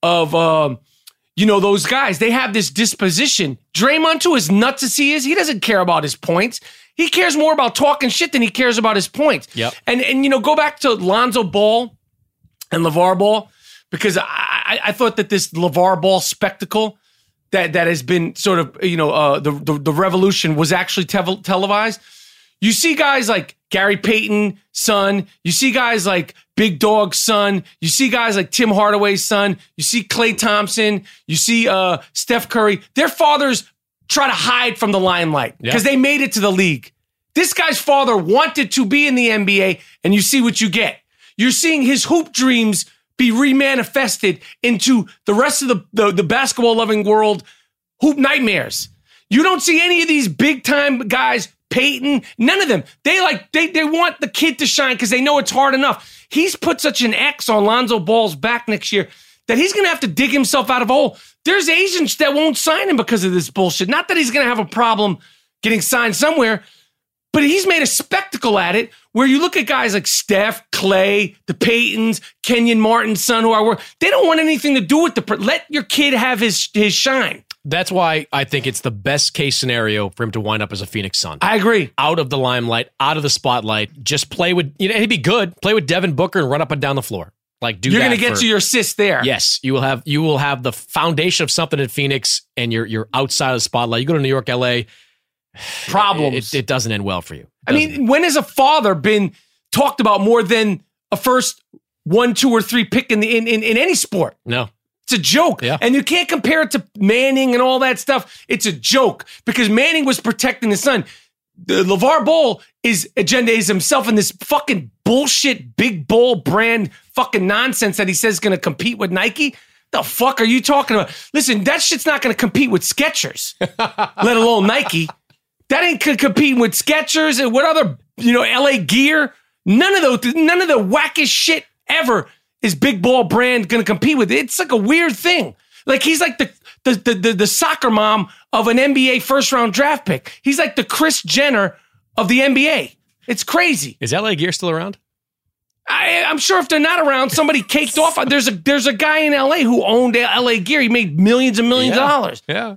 those guys. They have this disposition. Draymond, too, as nuts as he is, he doesn't care about his points. He cares more about talking shit than he cares about his points. Yep. And go back to Lonzo Ball and LeVar Ball, because I thought that this LeVar Ball spectacle that has been sort of, the revolution was actually televised. You see guys like Gary Payton's son. You see guys like Big Dog's son. You see guys like Tim Hardaway's son. You see Klay Thompson. You see Steph Curry. Their fathers try to hide from the limelight because they made it to the league. This guy's father wanted to be in the NBA, and you see what you get. You're seeing his hoop dreams be re-manifested into the rest of the basketball-loving world hoop nightmares. You don't see any of these big-time guys, Peyton, none of them. They want the kid to shine because they know it's hard enough. He's put such an X on Lonzo Ball's back next year that he's going to have to dig himself out of a hole. There's agents that won't sign him because of this bullshit. Not that he's going to have a problem getting signed somewhere, but he's made a spectacle at it where you look at guys like Steph, Clay, the Paytons, Kenyon Martin's son, they don't want anything to do with let your kid have his shine. That's why I think it's the best case scenario for him to wind up as a Phoenix Sun. I agree. Out of the limelight, out of the spotlight, just play with, he'd be good. Play with Devin Booker and run up and down the floor. You're going to get to your assist there. Yes, you will have the foundation of something in Phoenix, and you're outside of the spotlight. You go to New York, L.A., problems. It doesn't end well for you. When has a father been talked about more than a first 1, 2, or 3 pick in any sport? No. It's a joke. Yeah. And you can't compare it to Manning and all that stuff. It's a joke because Manning was protecting his son. LeVar Ball is himself in this fucking bullshit big ball brand fucking nonsense that he says is going to compete with Nike. The fuck are you talking about? Listen, that shit's not going to compete with Skechers, let alone Nike. That ain't competing with Skechers and what other, LA gear. None of the wackest shit ever is big ball brand going to compete with it. It's like a weird thing. He's like the soccer mom of an NBA first round draft pick. He's like the Kris Jenner of the NBA. It's crazy. Is LA Gear still around? I'm sure if they're not around, somebody caked off. There's a guy in LA who owned LA Gear. He made millions and millions of dollars. Yeah.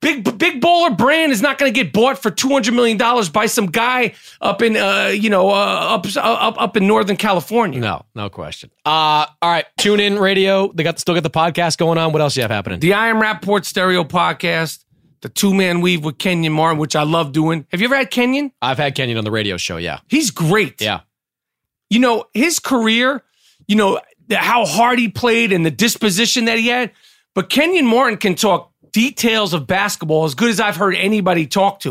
Big baller brand is not going to get bought for $200 million by some guy up in up in Northern California. No question. All right, tune in radio. They still got the podcast going on. What else do you have happening? The I Am Rapport Stereo Podcast, the 2-Man Weave with Kenyon Martin, which I love doing. Have you ever had Kenyon? I've had Kenyon on the radio show. Yeah, he's great. Yeah, his career, how hard he played and the disposition that he had. But Kenyon Martin can talk details of basketball as good as I've heard anybody talk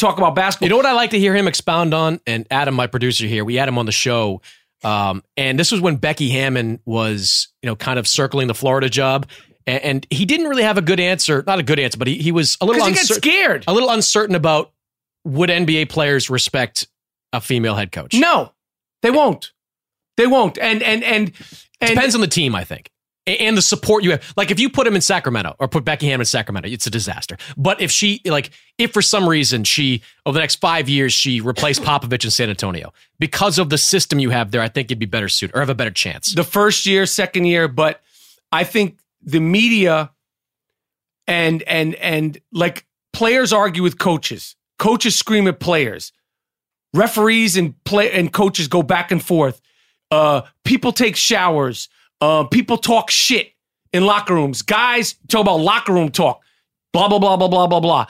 about basketball. You know what I like to hear him expound on? And Adam, my producer here, we had him on the show. And this was when Becky Hammon was, kind of circling the Florida job. And he didn't really have a good answer. Not a good answer, but he was a little scared. A little uncertain about would NBA players respect a female head coach? No, they won't. They won't. And depends on the team, I think. And the support you have. If you put him in Sacramento or put Becky Hammon in Sacramento, it's a disaster. But if she, if for some reason she, over the next 5 years, she replaced Popovich in San Antonio, because of the system you have there, I think you'd be better suited or have a better chance. The first year, second year, but I think the media and players argue with coaches. Coaches scream at players. Referees and coaches go back and forth. People take showers. People talk shit in locker rooms. Guys talk about locker room talk. Blah, blah, blah, blah, blah, blah, blah.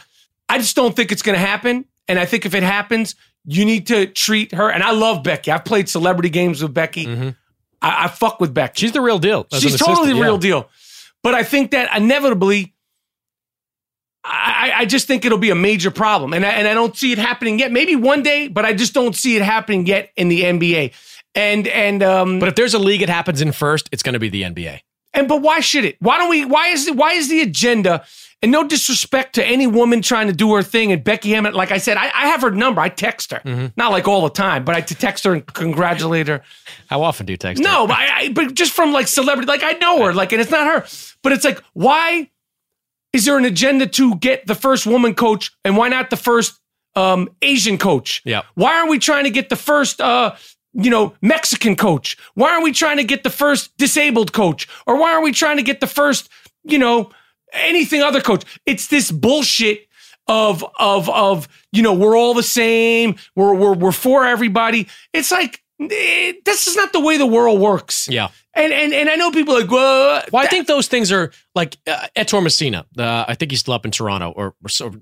I just don't think it's going to happen. And I think if it happens, you need to treat her. And I love Becky. I've played celebrity games with Becky. Mm-hmm. I fuck with Becky. She's the real deal. She's totally the real deal. But I think that inevitably, I just think it'll be a major problem. And I don't see it happening yet. Maybe one day, but I just don't see it happening yet in the NBA. But if there's a league it happens in first, it's going to be the NBA. But why should it? Why is the agenda, and no disrespect to any woman trying to do her thing, and Becky Hammon, like I said, I have her number. I text her. Mm-hmm. Not all the time, but I text her and congratulate her. How often do you text her? No, but but just from celebrity, I know her, and it's not her. But it's why is there an agenda to get the first woman coach, and why not the first Asian coach? Yeah. Why aren't we trying to get the first, Mexican coach? Why aren't we trying to get the first disabled coach? Or why aren't we trying to get the first, anything other coach? It's this bullshit of we're all the same. We're for everybody. It's like, this is not the way the world works. Yeah. And I know people are like, well, I think those things are like Ettore Messina. I think he's still up in Toronto or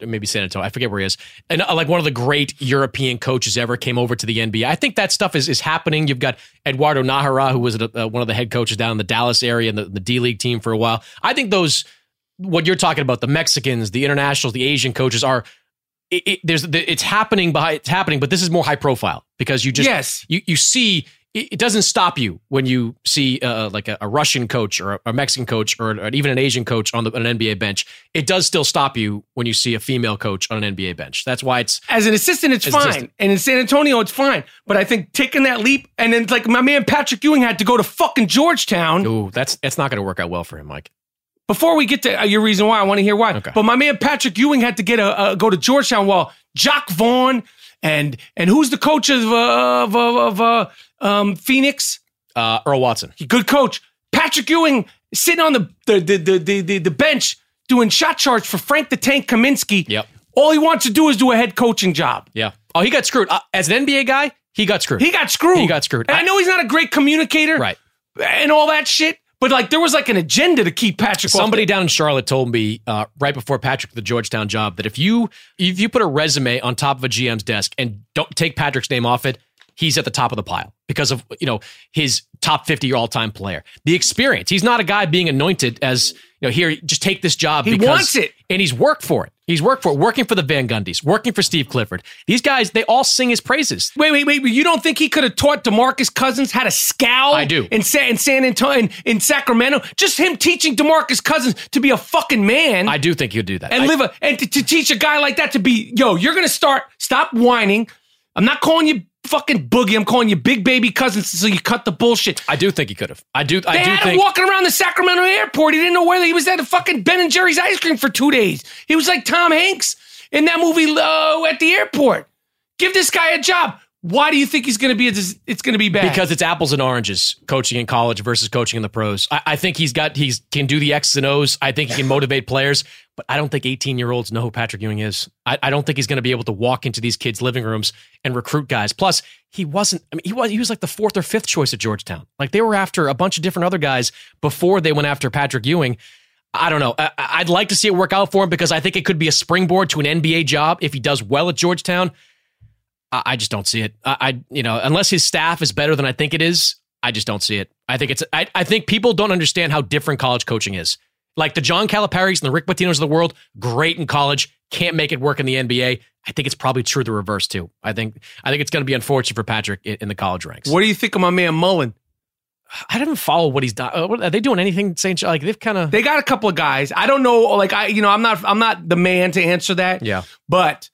maybe San Antonio. I forget where he is. And like one of the great European coaches ever came over to the NBA. I think that stuff is happening. You've got Eduardo Nahara, who was one of the head coaches down in the Dallas area and the D-League team for a while. I think those, what you're talking about, the Mexicans, the internationals, the Asian coaches are, it's happening behind it's happening, but this is more high profile because you just you see it doesn't stop you when you see like a Russian coach or a Mexican coach or even an Asian coach on an NBA bench. It does still stop you when you see a female coach on an NBA bench. That's why it's as an assistant, it's fine, and in San Antonio, it's fine. But I think taking that leap and then it's like my man Patrick Ewing had to go to fucking Georgetown. Ooh, that's not going to work out well for him, Mike. Before we get to your reason why, I want to hear why. Okay. But my man Patrick Ewing had to get go to Georgetown while Jacques Vaughn and who's the coach of Phoenix? Earl Watson. Good coach. Patrick Ewing sitting on the bench doing shot charts for Frank the Tank Kaminsky. Yep. All he wants to do is do a head coaching job. Yeah. Oh, he got screwed. As an NBA guy, he got screwed. And I know he's not a great communicator. Right. And all that shit. But like there was like an agenda to keep Patrick. Somebody down in Charlotte told me right before Patrick the Georgetown job that if you put a resume on top of a GM's desk and don't take Patrick's name off it, he's at the top of the pile because of his top 50 all-time player. The experience. He's not a guy being anointed as here just take this job. He wants it, and he's worked for it. He's worked for it, working for the Van Gundys, working for Steve Clifford. These guys, they all sing his praises. Wait. You don't think he could have taught DeMarcus Cousins how to scowl? I do. In San Antonio, in Sacramento? Just him teaching DeMarcus Cousins to be a fucking man. I do think he'll do that. And to teach a guy like that to be, you're going to stop whining. I'm not calling you fucking Boogie. I'm calling you Big Baby Cousins so you cut the bullshit. I do think he could have. They had him walking around the Sacramento airport. He didn't know where he was at a fucking Ben and Jerry's ice cream for 2 days. He was like Tom Hanks in that movie at the airport. Give this guy a job. Why do you think he's going to be? It's going to be bad because it's apples and oranges. Coaching in college versus coaching in the pros. I think he can do the X's and O's. I think he can motivate players, but I don't think 18-year-olds know who Patrick Ewing is. I don't think he's going to be able to walk into these kids' living rooms and recruit guys. Plus, he wasn't. I mean, he was like the fourth or fifth choice at Georgetown. Like they were after a bunch of different other guys before they went after Patrick Ewing. I don't know. I'd like to see it work out for him because I think it could be a springboard to an NBA job if he does well at Georgetown. I just don't see it. Unless his staff is better than I think it is, I just don't see it. I think people don't understand how different college coaching is. Like the John Calipari's and the Rick Pitino's of the world, great in college, can't make it work in the NBA. I think it's probably true the reverse too. I think it's going to be unfortunate for Patrick in the college ranks. What do you think of my man Mullin? I haven't followed what he's done. Are they doing anything? Like they got a couple of guys. I don't know. Like I'm not the man to answer that. Yeah, but.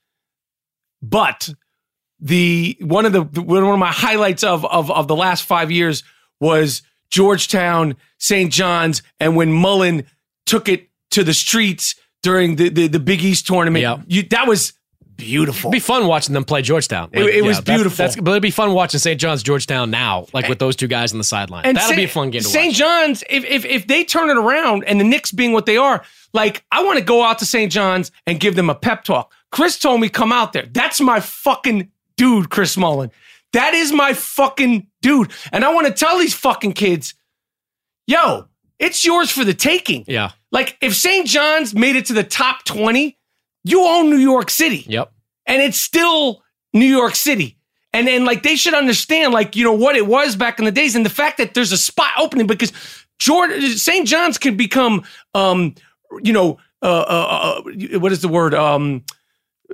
One of my highlights of the last 5 years was Georgetown, St. John's, and when Mullin took it to the streets during the Big East tournament, that was beautiful. It'd be fun watching them play Georgetown. It was beautiful. But it'd be fun watching St. John's Georgetown now, with those two guys on the sideline. That'll be a fun game to watch. St. John's, if they turn it around and the Knicks being what they are, like I want to go out to St. John's and give them a pep talk. Chris told me come out there. That's my fucking dude, Chris Mullin. That is my fucking dude. And I want to tell these fucking kids, it's yours for the taking. Yeah. Like if St. John's made it to the top 20, you own New York City. Yep. And it's still New York City. And then like they should understand like, what it was back in the days and the fact that there's a spot opening because St. John's could become, what is the word?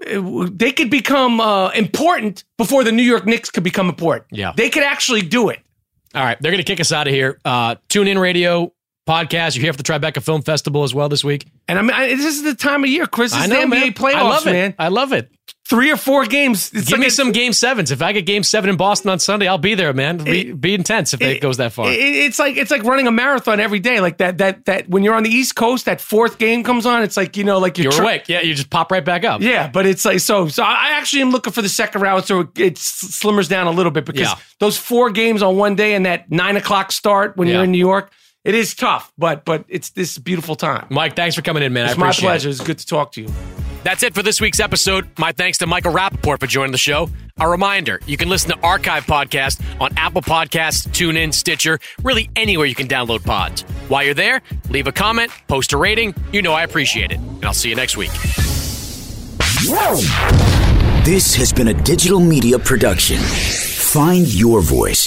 They could become important before the New York Knicks could become important. Yeah. They could actually do it. All right. They're going to kick us out of here. Tune in radio podcast. You're here for the Tribeca Film Festival as well this week. And I mean, this is the time of year, Chris. It's the NBA playoffs, man. I love it. three or four games. It's Give me some game sevens. If I get game seven in Boston on Sunday, I'll be there, man. Be intense if it goes that far. It's like running a marathon every day. Like that when you're on the East Coast, that fourth game comes on. It's like, you know, like you're awake. Yeah, you just pop right back up. Yeah, but it's like so. I actually am looking for the second round, so it slimmers down a little bit because those four games on one day and that 9 o'clock start when you're in New York. It is tough, but it's this beautiful time. Mike, thanks for coming in, man. I appreciate it. It's my pleasure. It's good to talk to you. That's it for this week's episode. My thanks to Michael Rapaport for joining the show. A reminder, you can listen to Archive Podcast on Apple Podcasts, TuneIn, Stitcher, really anywhere you can download pods. While you're there, leave a comment, post a rating. You know I appreciate it. And I'll see you next week. This has been a digital media production. Find your voice.